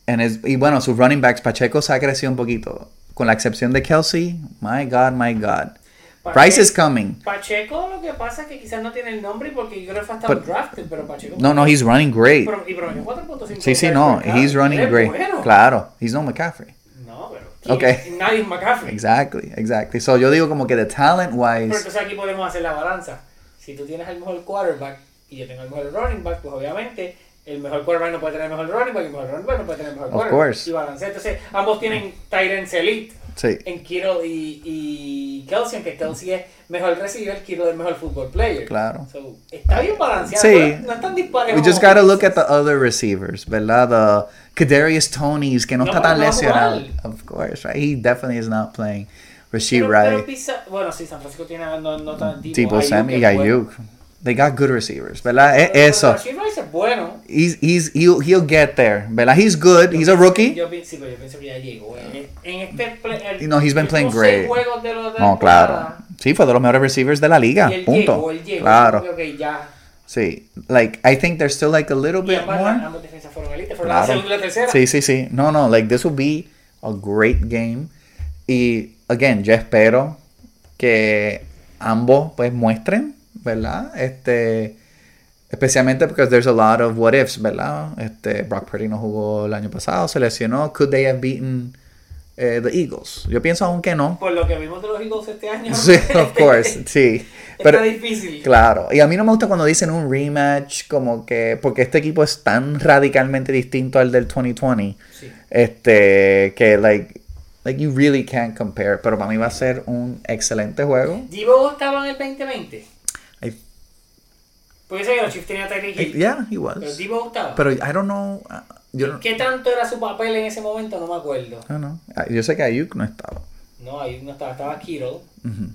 y bueno, sus running backs, Pacheco se ha crecido un poquito. Con la excepción de Kelsey, my God. Price is coming. Pacheco, lo que pasa es que quizás no tiene el nombre porque yo creo que fue hasta drafted, pero Pacheco... No, he's running great. Pero 4.5. Sí, no, he's running great. Bueno. Claro, he's no McCaffrey. No, pero... Okay. Nadie es McCaffrey. Exactly. So, yo digo como que the talent-wise... Pero entonces aquí podemos hacer la balanza. Si tú tienes el mejor quarterback y yo tengo el mejor running back, pues obviamente el mejor quarterback no puede tener el mejor running back y el mejor running back no puede tener el mejor quarterback. Of course. Y balancear. Entonces, ambos tienen tight ends elite. Sí. En Kittle y Kelsey, aunque Kelsey es mejor receiver, Kittle es mejor football player. Claro. So, está bien balanceado. Sí. No están dispares. We just gotta look at the other receivers, ¿verdad? The Kadarius Tonys, que no está tan lesionado. Of course, right? He definitely is not playing. Rasheed Rice. Bueno, sí, San Francisco tiene no tan tipo Sam y Ayuk. They got good receivers, ¿verdad? Eso. Rasheed Rice es bueno. He'll get there, ¿verdad? He's good. He's a rookie. Yo pienso que ya llegó. No, he's been playing great. No, claro. Sí, fue de los mejores receivers de la liga. Punto. Claro. Sí. Like, I think there's still like a little bit more. Ambos defensas fueron elite. Fueron la segunda y la tercera. Sí. No. Like, this will be a great game. Y, again, yo espero que ambos, pues, muestren, ¿verdad? Especialmente porque there's a lot of what ifs, ¿verdad? Brock Purdy no jugó el año pasado, se lesionó. Could they have beaten the Eagles? Yo pienso aún que no. Por lo que vimos de los Eagles este año. Sí, of course, sí. Pero, está difícil. Claro, y a mí no me gusta cuando dicen un rematch, como que, porque este equipo es tan radicalmente distinto al del 2020. Sí. Que, like you really can't compare. Pero para mí va a ser un excelente juego. ¿Divo estaba en el 2020? Porque sé que los Chiefs tenían Tyreek Hill. Yeah, he was. Pero Divo estaba. Pero I don't know. ¿Qué tanto era su papel en ese momento? No me acuerdo. No. Yo sé que Ayuk no estaba. No, Ayuk no estaba. Estaba Kittle. Mm-hmm.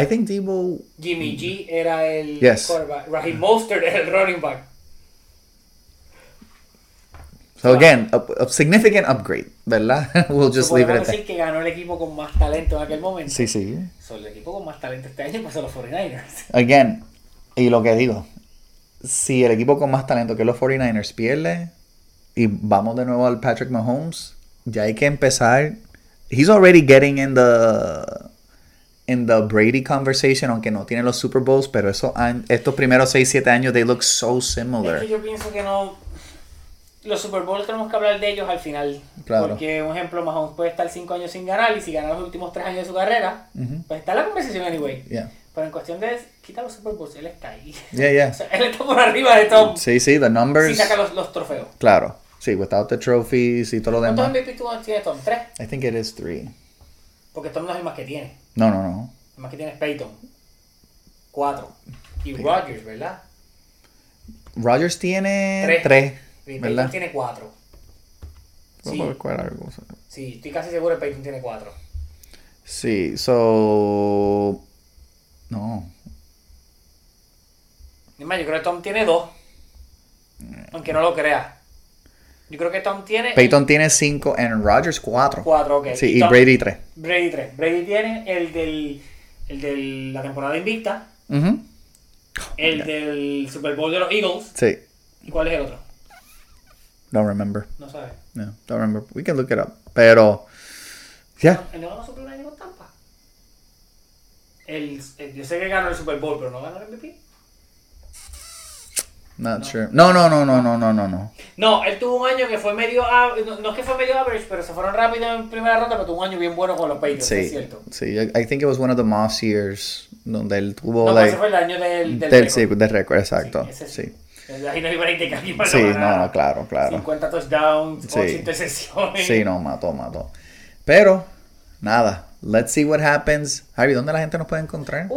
I think Divo... Jimmy G era el quarterback. Raheem Mostert era el running back. So again, a significant upgrade, ¿verdad? We'll just leave it at that. Podemos decir que ganó el equipo con más talento en aquel momento. Sí. So, el equipo con más talento este año pasó a los 49ers. Again, y lo que digo, si el equipo con más talento que los 49ers pierde, y vamos de nuevo al Patrick Mahomes, ya hay que empezar. He's already getting in the Brady conversation, aunque no tiene los Super Bowls, pero estos primeros 6-7 años, they look so similar. Es que yo pienso que no... Los Super Bowl tenemos que hablar de ellos al final. Claro. Porque, por ejemplo, Mahomes puede estar 5 años sin ganar y si gana los últimos 3 años de su carrera, pues está la conversación anyway. Yeah. Pero en cuestión de quita los Super Bowls, él está ahí. Yeah. O sea, él está por arriba de todo. Sí, the numbers. Sí saca los trofeos. Claro. Sí, without the trophies y todo lo demás. ¿Cuántos MVP tiene Tom? ¿3? I think it is 3. Porque Tom no es el más que tiene. No. El más que tiene es Peyton. 4. Y Rodgers, ¿verdad? Rodgers tiene 3. Peyton tiene 4. Sí, estoy casi seguro que Peyton tiene 4. Sí, so... No. Yo creo que Tom tiene 2. Aunque no lo crea. Yo creo que Tom tiene... Peyton tiene 5 and Rodgers 4. 4, ok. Sí, y Tom, Brady 3. Brady tiene el de la temporada invicta. Uh-huh. Del Super Bowl de los Eagles. Sí. ¿Y cuál es el otro? Don't remember. No sabe. No, don't remember. We can look it up. Pero, yeah. ¿No ganó Super Bowl año con Tampa? Yo sé que ganó el Super Bowl, pero ¿no ganó el MVP? Not sure. No. No, él tuvo un año que fue medio average. No es que fue medio average, pero se fueron rápido en primera ronda, pero tuvo un año bien bueno con los Patriots, sí, es cierto. Sí, I think it was one of the Moss years donde él tuvo... No, ese fue el año del récord, exacto. Sí, sí. Ahí no iba a ir de para sí, ganar. No, claro. 50 touchdowns, 8 intercepciones. Sí, no, mató. Pero, nada, let's see what happens. Javi, ¿dónde la gente nos puede encontrar?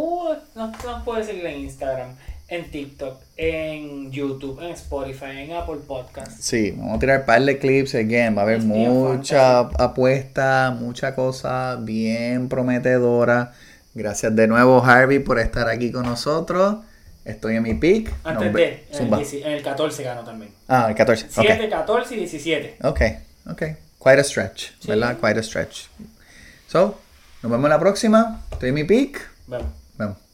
Nos puede seguir en Instagram, en TikTok, en YouTube, en Spotify, en Apple Podcasts. Sí, vamos a tirar un par de clips, again, va a haber mucha apuesta, mucha cosa bien prometedora. Gracias de nuevo, Harvey, por estar aquí con nosotros. Estoy en mi pick. Antes en el 14 ganó también. Ah, el 14. 7, okay. 14 y 17. Ok. Quite a stretch, sí. ¿Verdad? Quite a stretch. So, nos vemos la próxima. Estoy en mi pick. Vamos.